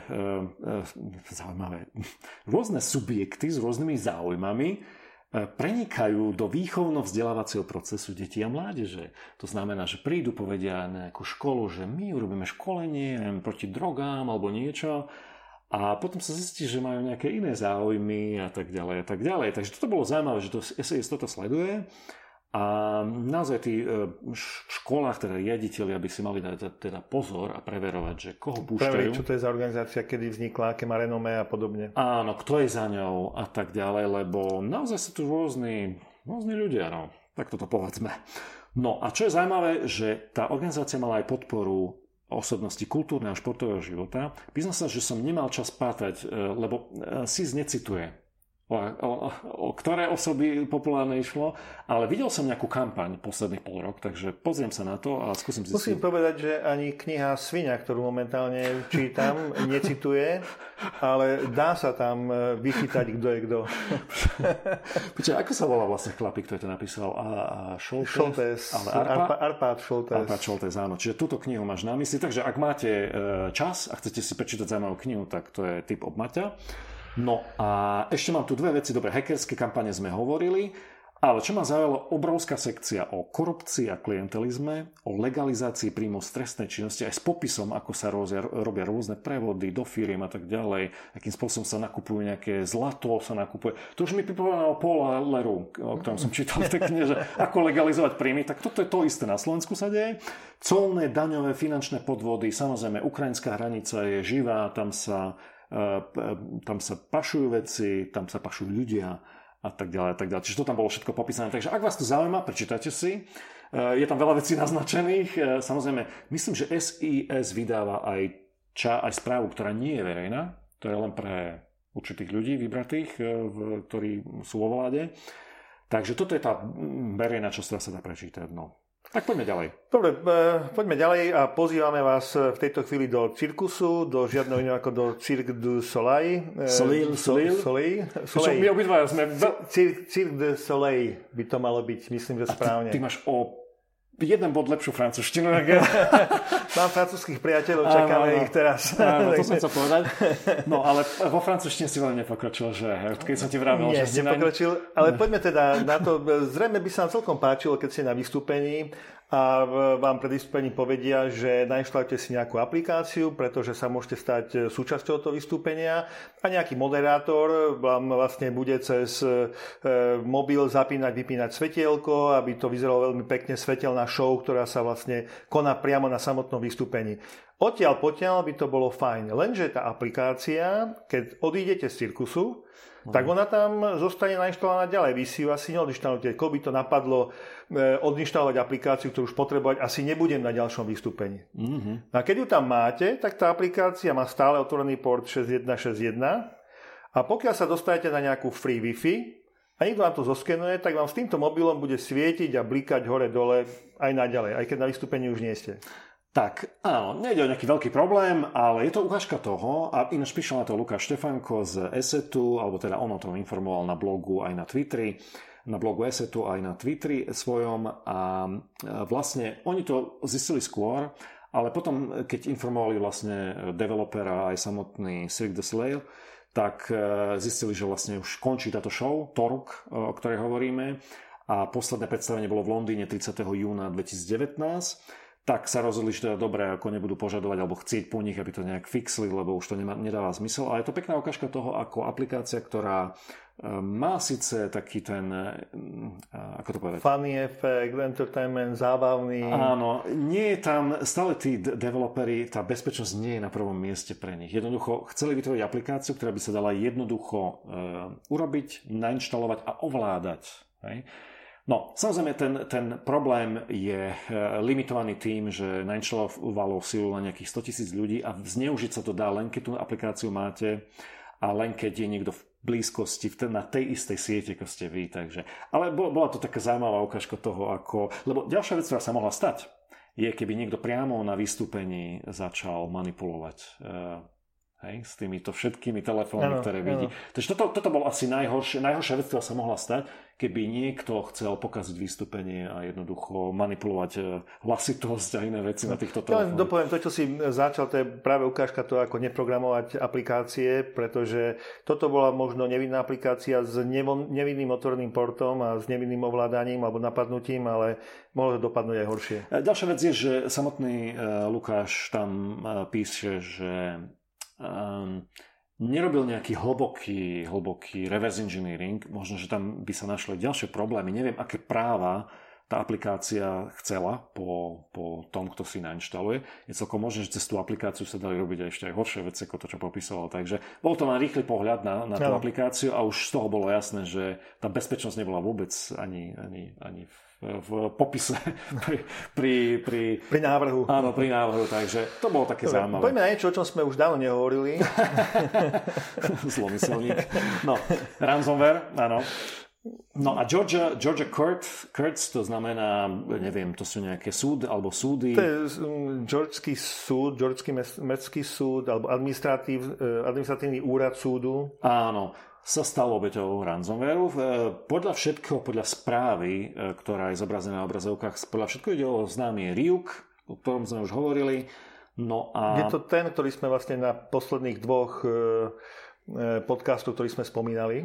subjekty s rôznymi záujmami prenikajú do výchovno-vzdelávacieho procesu detí a mládeže. To znamená, že prídu, povedia nejakú školu, že my urobíme školenie proti drogám alebo niečo, a potom sa zistí, že majú nejaké iné záujmy a tak ďalej a tak ďalej. Takže toto bolo zaujímavé, že to SIS toto sleduje. A naozaj tí v školách, teda riaditelia by si mali dať teda pozor a preverovať, že koho púšťajú. Čo to je za organizácia, kedy vznikla, aké má renomé a podobne. Áno, kto je za ňou a tak ďalej, lebo naozaj sú tu rôzni ľudia, no. Tak toto povedzme. No a čo je zaujímavé, že tá organizácia mala aj podporu osobnosti kultúrneho a športového života. Priznám sa, že som nemal čas pátať, lebo SIS necituje, o ktoré osoby populárne išlo, ale videl som nejakú kampaň posledných pol rok, takže pozriem sa na to a skúsim zistiť. Musím povedať, že ani kniha Svinia, ktorú momentálne čítam, necituje, ale dá sa tam vychytať, kto je kto. Počkaj, ako sa volá vlastne chlapík, ktorý to napísal? Šoltes. Arpád Šoltes. Arpád Šoltes, áno. Čiže túto knihu máš na mysli, takže ak máte čas a chcete si prečítať zaujímavú knihu, tak to je tip od Maťa. No a ešte mám tu dve veci. Dobre, hackerské kampane sme hovorili, ale čo ma zaujalo, obrovská sekcia o korupcii a klientelizme, o legalizácii príjmov z trestnej činnosti, aj s popisom, ako sa robia rôzne prevody do firiem a tak ďalej, akým spôsobom sa nakupujú nejaké zlato, sa nakupuje. To už mi pripomenulo Paula Helleru, o ktorom som čítal v tej knihe, ako legalizovať príjmy, tak toto je to isté na Slovensku sa deje. Colné, daňové, finančné podvody, samozrejme, ukrajinská hranica je živá, tam sa pašujú veci, tam sa pašujú ľudia a tak ďalej a tak ďalej. Čiže to tam bolo všetko popísané. Takže ak vás to zaujíma, prečítajte si. Je tam veľa vecí naznačených. Samozrejme, myslím, že SIS vydáva aj správu, ktorá nie je verejná. To je len pre určitých ľudí vybratých, ktorí sú vo vláde. Takže toto je tá verejná časť, ktorá sa dá prečítať. No. Tak poďme ďalej. Dobre, poďme ďalej a pozývame vás v tejto chvíli do cirkusu, do žiadneho iného ako do Cirque du Soleil. Soleil. My obidva sme... Cirque du Soleil by to malo byť, myslím, že správne. Ty máš o jeden bod lepšiu francúzštinu. Mám francúzských priateľov, čakáme ich teraz. Áno, to som chcel povedať. No, ale vo francúzštine si veľmi nepokročil, že? Keď som ti vravil, že si nepokročil. Ale poďme teda na to. Zrejme by sa vám celkom páčilo, keď ste na vystúpení a vám pred vystúpením povedia, že nainštalujte si nejakú aplikáciu, pretože sa môžete stať súčasťou toho vystúpenia a nejaký moderátor vám vlastne bude cez mobil zapínať, vypínať svetielko, aby to vyzeralo veľmi pekne, svetelná show, ktorá sa vlastne koná priamo na samotnom vystúpení. Odtiaľ potiaľ by to bolo fajn, lenže tá aplikácia, keď odídete z cirkusu, tak ona tam zostane nainštalovaná ďalej. Vy si ju asi neodinštalujete. Koho by to napadlo odinštalovať aplikáciu, ktorú už potrebovať, asi nebudem na ďalšom vystúpení. Mm-hmm. A keď ju tam máte, tak tá aplikácia má stále otvorený port 6161 a pokiaľ sa dostanete na nejakú free Wi-Fi a niekto vám to zoskenuje, tak vám s týmto mobilom bude svietiť a blikať hore-dole aj naďalej, aj keď na vystúpení už nie ste. Tak, áno, nejde o nejaký veľký problém, ale je to ukážka toho, a ináč píšel na to Lukáš Štefanko z Esetu, alebo teda on o tom informoval na blogu aj na Twitteri, na blogu Esetu aj na Twitteri svojom, a vlastne oni to zistili skôr, ale potom, keď informovali vlastne developera aj samotný Cirque du Soleil, tak zistili, že vlastne už končí táto show, Toruk, o ktorej hovoríme, a posledné predstavenie bolo v Londýne 30. júna 2019, tak sa rozhodli, že to je dobré, ako nebudú požadovať alebo chcieť po nich, aby to nejak fixli, lebo už to nedáva zmysel. Ale je to pekná ukážka toho, ako aplikácia, ktorá má síce taký ten, ako to povedať? Funny effect, entertainment, zábavný. Áno, nie je tam, stále tí developeri, tá bezpečnosť nie je na prvom mieste pre nich. Jednoducho chceli vytvoriť aplikáciu, ktorá by sa dala jednoducho urobiť, nainštalovať a ovládať. Hej? No, samozrejme, ten problém je limitovaný tým, že nainštalovalo silu len nejakých 100 000 ľudí a zneužiť sa to dá len keď tú aplikáciu máte a len keď je niekto v blízkosti na tej istej siete, ako ste vy. Takže. Ale bola to taká zaujímavá ukážka toho, ako... Lebo ďalšia vec, ktorá sa mohla stať, je keby niekto priamo na vystúpení začal manipulovať Hej, s týmito všetkými telefónmi, ktoré vidí. Takže toto bol asi najhoršia vec, ktorá sa mohla stať, keby niekto chcel pokaziť vystúpenie a jednoducho manipulovať hlasitosť a iné veci na týchto telefónoch. Dopoviem, to, čo si začal, to je práve ukážka toho, ako neprogramovať aplikácie, pretože toto bola možno nevinná aplikácia s nevinným otvoreným portom a s nevinným ovládaním alebo napadnutím, ale mohlo to dopadnúť aj horšie. Ďalšia vec je, že samotný Lukáš tam píše, že nerobil nejaký hlboký reverse engineering, možno, že tam by sa našli ďalšie problémy, neviem, aké práva tá aplikácia chcela po tom, kto si nainštaluje. Je celkom možné, že cez tú aplikáciu sa dali robiť ešte aj horšie veci, ako to, čo popísalo. Takže bol to len rýchly pohľad na tú aplikáciu a už z toho bolo jasné, že tá bezpečnosť nebola vôbec ani v popise pri návrhu. Áno, pri návrhu, takže to bolo také zaujímavé. Poďme na niečo, o čom sme už dávno nehovorili. Zlomyselník. No, ransomware, áno. No a Georgia Kurtz, to znamená, neviem, to sú nejaké súdy. To je Georgský súd, Georgský mestský súd, alebo administratívny úrad súdu. Áno, sa stal obeťou ransomwareu. Podľa všetkého, podľa správy, ktorá je zobrazená na obrazovkách, podľa všetkého ide o známy Ryuk, o ktorom sme už hovorili. No a je to ten, ktorý sme vlastne na posledných dvoch podcastoch, ktorý sme spomínali.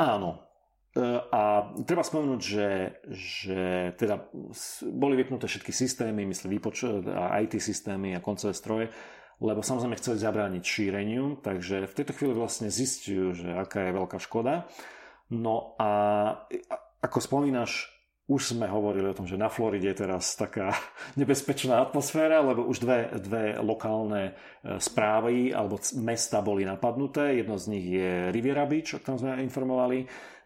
Áno. A treba spomenúť, že teda boli vypnuté všetky systémy, myslím IT systémy a koncové stroje, lebo samozrejme chceli zabrániť šíreniu, takže v tejto chvíli vlastne zistiu, že aká je veľká škoda. No a ako spomínaš, už sme hovorili o tom, že na Floride je teraz taká nebezpečná atmosféra, lebo už dve lokálne správy alebo mesta boli napadnuté. Jedno z nich je Riviera Beach, o ktorom sme informovali.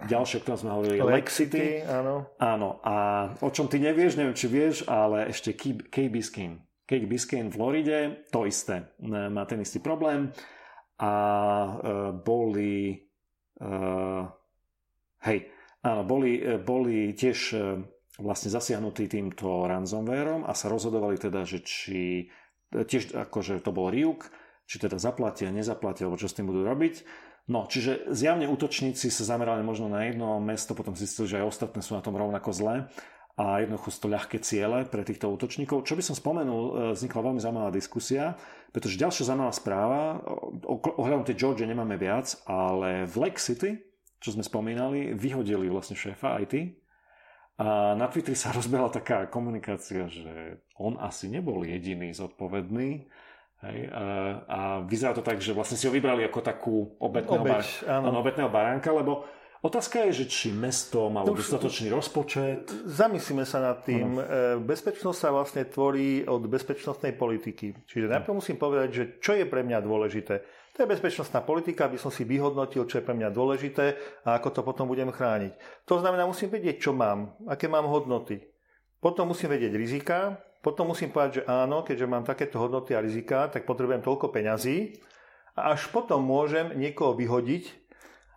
Ďalšie, o ktorom sme hovorili, je Lake City. Áno. Áno. A o čom ty nevieš, neviem, či vieš, ale ešte Cape Biscayne v Floride, to isté. Má ten istý problém. A áno, boli tiež vlastne zasiahnutí týmto ransomwareom a sa rozhodovali teda, že či tiež akože to bol Ryuk, či teda zaplatia, nezaplatia, alebo čo s tým budú robiť. No, čiže zjavne útočníci sa zamerali možno na jedno mesto, potom zistili, že aj ostatné sú na tom rovnako zlé a jednoducho sú to ľahké ciele pre týchto útočníkov. Čo by som spomenul, vznikla veľmi zaujímavá diskusia, pretože ďalšia zaujímavá správa, ohľadom tej Georgie nemáme viac, ale v Lake City, čo sme spomínali, vyhodili vlastne šéfa IT a na Twitteri sa rozbehla taká komunikácia, že on asi nebol jediný zodpovedný, hej, a vyzerá to tak, že vlastne si ho vybrali ako takú obetného baránka, lebo otázka je, že či mesto malo dostatočný rozpočet. Zamyslíme sa nad tým. Bezpečnosť sa vlastne tvorí od bezpečnostnej politiky. Čiže najprv musím povedať, že čo je pre mňa dôležité. To je bezpečnostná politika, aby som si vyhodnotil, čo je pre mňa dôležité a ako to potom budem chrániť. To znamená, musím vedieť, čo mám, aké mám hodnoty. Potom musím vedieť rizika. Potom musím povedať, že áno, keďže mám takéto hodnoty a rizika, tak potrebujem toľko peňazí. A až potom môžem niekoho vyhodiť,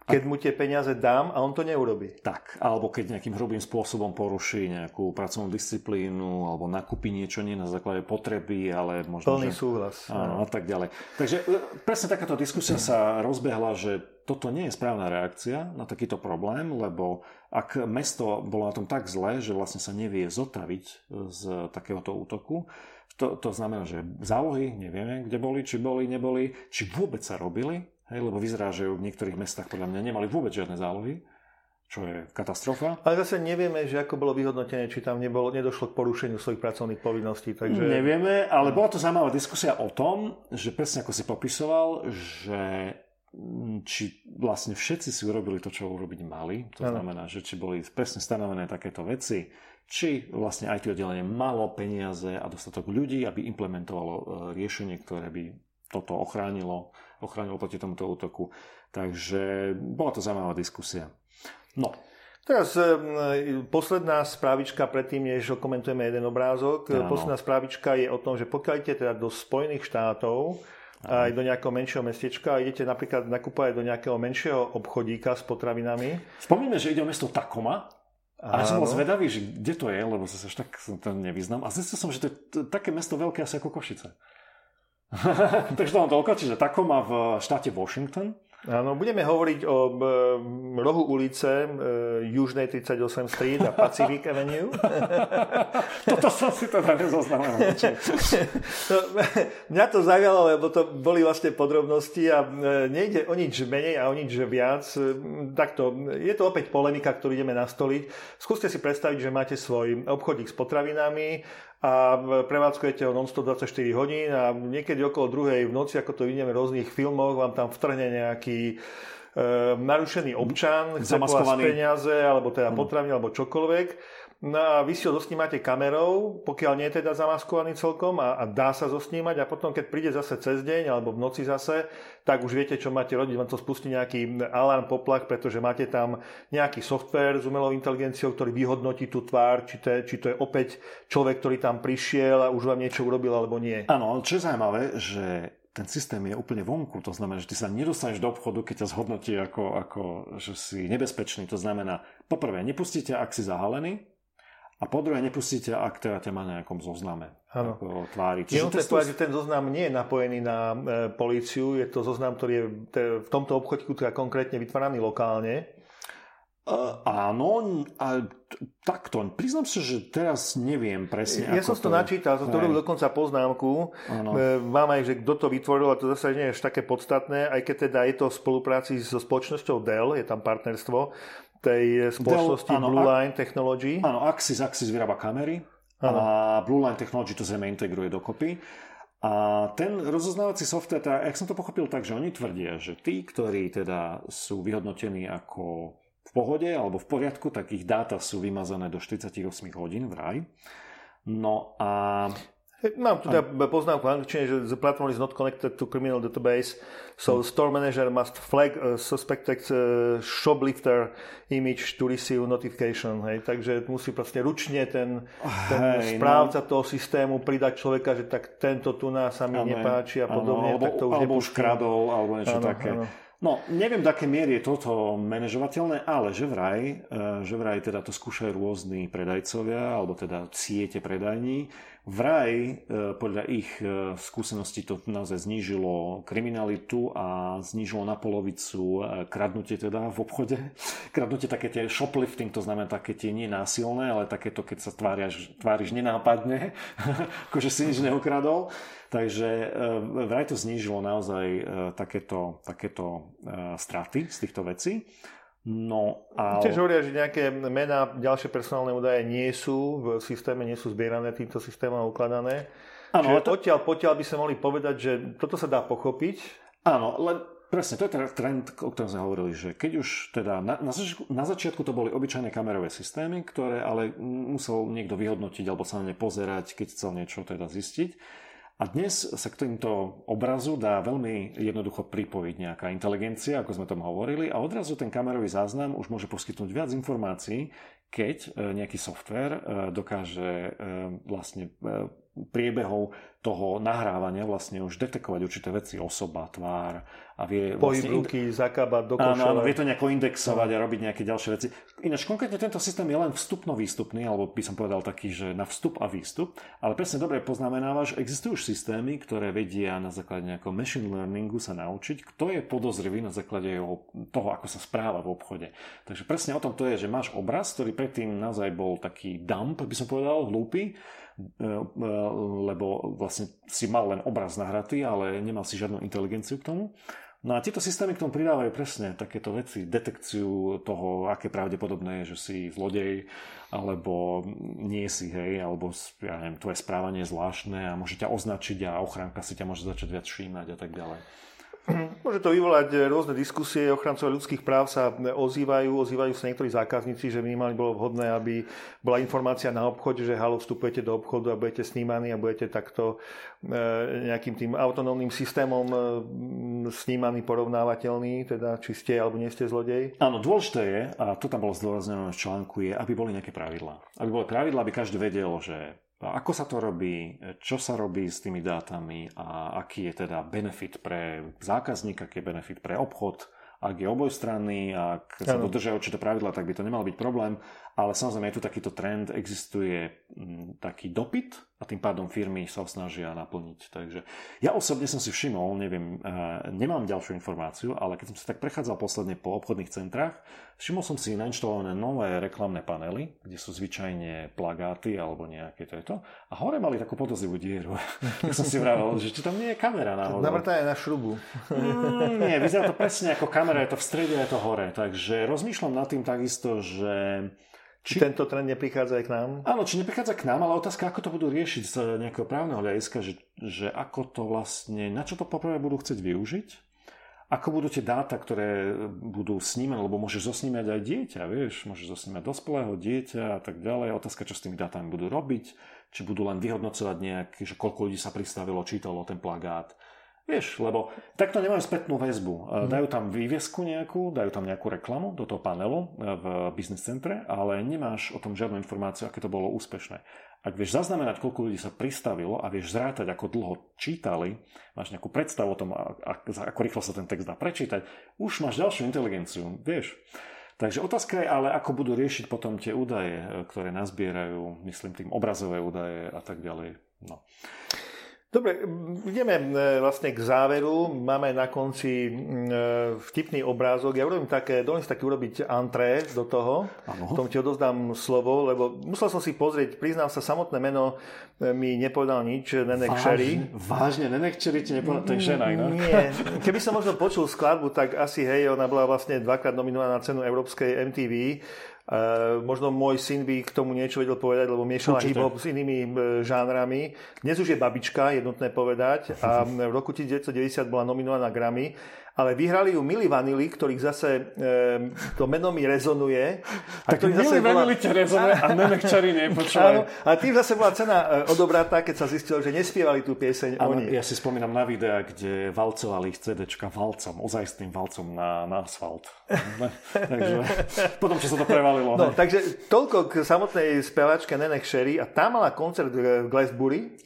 keď mu tie peniaze dám a on to neurobí. Tak, alebo keď nejakým hrubým spôsobom poruší nejakú pracovnú disciplínu alebo nakúpi niečo nie na základe potreby, ale možno plný súhlas. Áno, a tak ďalej. Takže presne takáto diskusia sa rozbehla, že toto nie je správna reakcia na takýto problém, lebo ak mesto bolo na tom tak zle, že vlastne sa nevie zotaviť z takéhoto útoku, to znamená, že zálohy, nevieme, kde boli, či boli, neboli, či vôbec sa robili. Hej, lebo vyzerá, že v niektorých mestách podľa mňa nemali vôbec žiadne zálohy, čo je katastrofa. Ale zase nevieme, že ako bolo vyhodnotené, či tam nedošlo k porušeniu svojich pracovných povinností. Takže nevieme, ale bola to zaujímavá diskusia o tom, že presne ako si popisoval, že či vlastne všetci si urobili to, čo urobiť mali. To znamená, že či boli presne stanovené takéto veci, či vlastne IT oddelenie malo peniaze a dostatok ľudí, aby implementovalo riešenie, ktoré by toto ochránilo proti tomuto útoku. Takže bola to zaujímavá diskusia. No. Teraz posledná správička, predtým, než komentujeme jeden obrázok. Áno. Posledná správička je o tom, že pokiaľ idete teda do Spojených štátov, aj do nejakého menšieho mestečka, idete napríklad nakúpať do nejakého menšieho obchodíka s potravinami. Spomíname, že ide o mesto Tacoma. A ja som bol zvedavý, že kde to je, lebo sa až tak tam nevyznám. A zistil som, že to je také mesto veľké asi ako Košice. Takže to mám toľko, čiže Tacoma v štáte Washington. Áno, budeme hovoriť o rohu ulice Južnej 38 Street a Pacific Avenue. Toto som si teda nezoznamenal. Mňa to zaujalo, lebo to boli vlastne podrobnosti a nejde o nič menej a o nič viac. Takto, je to opäť polemika, ktorú ideme nastoliť. Skúste si predstaviť, že máte svoj obchodík s potravinami a prevádzkujete ho non-stop 24 hodín a niekedy okolo 2:00 v noci, ako to vidíme v rôznych filmoch, vám tam vtrhne nejaký narušený občan, chce po vás peniaze, alebo teda potraviny, alebo čokoľvek. No a vy si ho zosnímate kamerou, pokiaľ nie je teda zamaskovaný celkom a dá sa zosnímať a potom, keď príde zase cez deň alebo v noci zase, tak už viete, čo máte robiť, vám to spustí nejaký alarm, poplach, pretože máte tam nejaký software s umelou inteligenciou, ktorý vyhodnotí tú tvár, či to je opäť človek, ktorý tam prišiel a už vám niečo urobil alebo nie. Áno, čo je zaujímavé, že ten systém je úplne vonku, to znamená, že ty sa nedostaneš do obchodu, keď ťa zhodnotí ako že si nebezpečný, to znamená, poprvé, nepustíte, ak si zahalený. A po druhé, nepustíte, ak teda ťa má na nejakom zozname tvári. Čiže že ten zoznam nie je napojený na políciu, je to zoznam, ktorý je v tomto obchodíku teda konkrétne vytváraný lokálne. Áno, a takto. Priznám sa, že teraz neviem presne, ja ako to... Ja som to načítal, som to robil dokonca poznámku. Ano. Mám aj, že kto to vytvoril, a to zase nie je až také podstatné, aj keď teda je to v spolupráci so spoločnosťou Dell, je tam partnerstvo, tej spoločnosti BlueLine Technology. Áno, Axis vyrába kamery a BlueLine Technology to zrejme integruje dokopy. A ten rozoznávací software, teda, jak som to pochopil tak, že oni tvrdia, že tí, ktorí teda sú vyhodnotení ako v pohode alebo v poriadku, tak ich dáta sú vymazané do 48 hodín vraj. No a... Mám tu teda poznámku v angličtine, že the platform is not connected to criminal database, so store manager must flag suspected shoplifter image to receive notification. Hej. Takže musí proste ručne ten správca toho systému pridať človeka, že tak tento tu nás sa mi nepáči a podobne. Ano, tak to už alebo už kradol, alebo niečo také. Ano. No, neviem, do akej miery je toto manažovateľné, ale že vraj teda to skúšajú rôzni predajcovia, alebo teda siete predajní. Vraj, podľa ich skúseností to naozaj znížilo kriminalitu a znížilo na polovicu kradnutie teda v obchode. Kradnutie také tie shoplifting, to znamená také tie nenásilné, ale takéto, keď sa tváriš nenápadne, akože si nič neukradol. Takže vraj to znížilo naozaj takéto straty z týchto vecí. No a... Tiež hovoria, že nejaké mená, ďalšie personálne údaje nie sú v systéme, nie sú zbierané týmto systémom ukladané. Áno, čiže to... odtiaľ by sme mohli povedať, že toto sa dá pochopiť. Áno, len presne, to je teda trend, o ktorom sme hovorili, že keď už teda na začiatku to boli obyčajné kamerové systémy, ktoré ale musel niekto vyhodnotiť alebo sa na ne pozerať, keď chcel niečo teda zistiť. A dnes sa k týmto obrazu dá veľmi jednoducho pripojiť nejaká inteligencia, ako sme tam hovorili, a odrazu ten kamerový záznam už môže poskytnúť viac informácií, keď nejaký software dokáže vlastne priebehov toho nahrávania vlastne už detekovať určité veci, osoba, tvár a vie vlastne... Pohyb ruky, zakabať do košele. Áno, vie to nejako indexovať a robiť nejaké ďalšie veci. Ináč konkrétne tento systém je len vstupno-výstupný, alebo by som povedal taký, že na vstup a výstup, ale presne dobre poznamenávaš, existujú už systémy, ktoré vedia na základe nejakého machine learningu sa naučiť, kto je podozrivý na základe toho, ako sa správa v obchode. Takže presne o tom to je, že máš obraz, ktorý predtým naozaj bol taký dump, by som povedal, hlúpy, lebo vlastne si mal len obraz nahratý, ale nemal si žiadnu inteligenciu k tomu. No a tieto systémy k tomu pridávajú presne takéto veci, detekciu toho, aké pravdepodobné je, že si zlodej, alebo nie si, hej, alebo ja neviem, tvoje správanie je zvláštne a môže ťa označiť a ochránka si ťa môže začať viac všímať a tak ďalej. Môže to vyvolať rôzne diskusie, ochrancovia ľudských práv sa ozývajú sa niektorí zákazníci, že minimálne bolo vhodné, aby bola informácia na obchode, že halo, vstupujete do obchodu a budete snímaní a budete takto nejakým tým autonómnym systémom snímaní, porovnávateľní, teda či ste alebo nie ste zlodej. Áno, dôležité je, a to tam bolo zdôraznené v článku, je, aby boli nejaké pravidlá. Aby boli pravidlá, aby každý vedel, že ako sa to robí, čo sa robí s tými dátami a aký je teda benefit pre zákazníka, aký je benefit pre obchod, ak je obojstranný, ak sa dodržia určité pravidlá, tak by to nemal byť problém, ale samozrejme je tu takýto trend, existuje taký dopyt a tým pádom firmy sa snažia naplniť. Takže ja osobne som si všimol, neviem, nemám ďalšiu informáciu, ale keď som sa tak prechádzal posledne po obchodných centrách, všimol som si nainštalované nové reklamné panely, kde sú zvyčajne plagáty alebo nejaké toto. A hore mali takú podozrivú dieru. Tak som si vravel, že či tam nie je kamera náhodou. Navrtá je na šrubu. Nie, vyzerá to presne ako kamera, je to v strede, je to hore. Takže rozmýšľam nad tým takisto, že či tento trend neprichádza aj k nám? Áno, či neprichádza k nám, ale otázka, ako to budú riešiť z nejakého právneho hľadiska, že ako to vlastne, na čo to poprvé budú chcieť využiť, ako budú tie dáta, ktoré budú snímané, lebo môžeš zosnímať aj dieťa, vieš, môžeš zosnímať dospelého, dieťa a tak ďalej. Otázka, čo s tými dátami budú robiť, či budú len vyhodnocovať nejak, že koľko ľudí sa pristavilo, čítalo ten plagát. Vieš, lebo takto nemajú spätnú väzbu. Dajú tam výviesku nejakú, dajú tam nejakú reklamu do toho panelu v business centre, ale nemáš o tom žiadnu informáciu, aké to bolo úspešné. Ak vieš zaznamenať, koľko ľudí sa pristavilo a vieš zrátať, ako dlho čítali, máš nejakú predstavu o tom, ako rýchlo sa ten text dá prečítať, už máš ďalšiu inteligenciu, vieš. Takže otázka je ale, ako budú riešiť potom tie údaje, ktoré nazbierajú, myslím tým obrazové údaje a tak ďalej. No. Dobre, ideme vlastne k záveru. Máme na konci vtipný obrázok. Ja urobím také, dovolím si také urobiť antré do toho. Ano. V tom ti odozdám slovo, lebo musel som si pozrieť, priznám sa, samotné meno mi nepovedal nič, Neneh Cherry. Vážne, Neneh Cherry ti nepovedal, to je žena, no? Nie, keby som možno počul skladbu, tak asi hej, ona bola vlastne dvakrát nominovaná na cenu Európskej MTV. Možno môj syn by k tomu niečo vedel povedať, lebo miešala hip-hop s inými žánrami. Dnes už je babička, jednotné povedať, a v roku 1990 bola nominovaná na Grammy, ale vyhrali ju Milli Vanilli, ktorých zase to meno mi rezonuje. A tak Milli Vanilli ťa rezonuje a Neneh Cherry nepočúva. A tým zase bola cena odobratá, keď sa zistilo, že nespievali tú pieseň oni. Ja si spomínam na videa, kde valcovali ich CDčka valcom, ozajstným valcom na asfalt. Takže potom, čo sa to prevali. No, takže toľko k samotnej speváčke Neneh Cherry, a tá mala koncert v Glastonbury.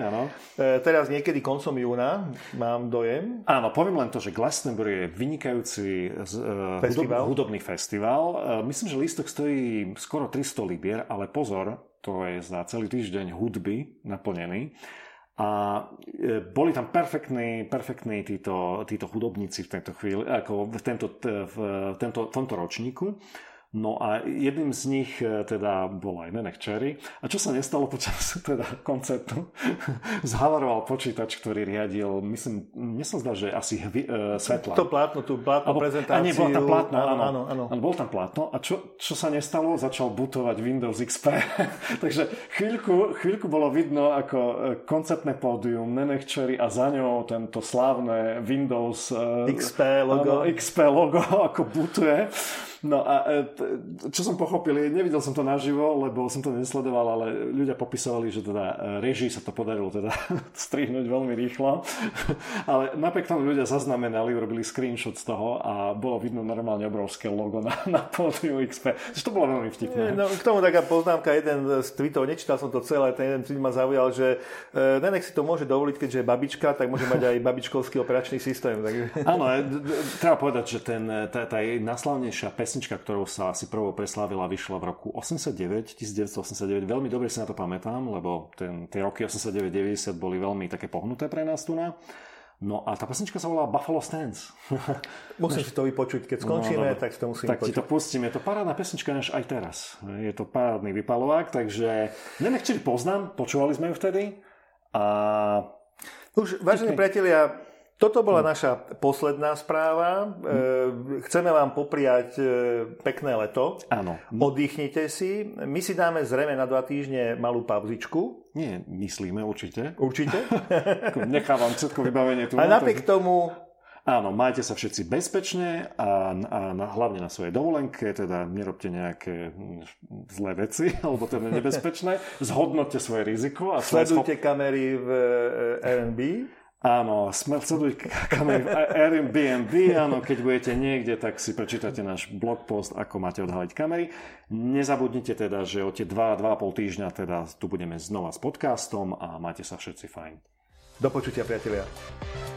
Áno. Teraz niekedy koncom júna, mám dojem. Áno, poviem len to, že Glastonbury je vynikajúci hudobný festival. Myslím, že lístok stojí skoro 300 libier, ale pozor, to je za celý týždeň hudby naplnený. A boli tam perfektní títo hudobníci v tejto chvíli, ako v tomto ročníku. No a jedným z nich teda bola aj Neneh Cherry. A čo sa nestalo počas teda koncertu? Zhavaroval počítač, ktorý riadil, myslím, nesam zdá, že asi svetla. To plátno, tú plátnu prezentáciu. A nie, bolo tam plátno, áno. Bol tam plátno. A čo sa nestalo? Začal bootovať Windows XP. Takže chvíľku bolo vidno, ako koncertné pódium Neneh Cherry a za ňou tento slávne Windows XP logo ako bootuje. No a čo som pochopil, nevidel som to naživo, lebo som to nesledoval, ale ľudia popisovali, že teda režii sa to podarilo teda strihnúť veľmi rýchlo. Ale napriek tomu ľudia zaznamenali, urobili screenshot z toho a bolo vidno normálne obrovské logo na pódiu XP. To bolo veľmi vtipné. No, k tomu taká poznámka, jeden z tweetov, nečítal som to celé, ten jeden tweet ma zaujal, že Nenech si to môže dovoliť, keďže je babička, tak môže mať aj babičkovský operačný systém. Áno, treba povedať, že tá jej najslavnejšia pesnička, ktorou sa asi prvou preslávila, vyšla v roku 1989. Veľmi dobre si na to pamätám, lebo tie roky 89-90 boli veľmi také pohnuté pre nás tu na. No a tá pesnička sa volá Buffalo Stance. Musím si to vypočuť, keď skončíme, no, tak si to musím tak počuť. Tak ti to pustím, je to parádna pesnička až aj teraz. Je to parádny vypalovák, takže Neneh Cherry poznám, počúvali sme ju vtedy. Už, vážení priatelia, toto bola naša posledná správa. Chceme vám popriať pekné leto. Áno. Oddychnite si. My si dáme zrejme na 2 týždne malú pauzičku. Nie, myslíme určite. Určite? Nechávam všetko vybavenie tu. A napriek tomu... Áno, majte sa všetci bezpečne a hlavne na svojej dovolenke, teda nerobte nejaké zlé veci, alebo teda nebezpečné. Zhodnoťte svoje riziko. A sledujte kamery v R&B. Áno, sleduj kamery v Airbnb, áno, keď budete niekde, tak si prečítate náš blog post, ako máte odhaliť kamery. Nezabudnite teda, že o tie 2-2,5 týždňa teda tu budeme znova s podcastom a máte sa všetci fajn. Do počutia, priatelia.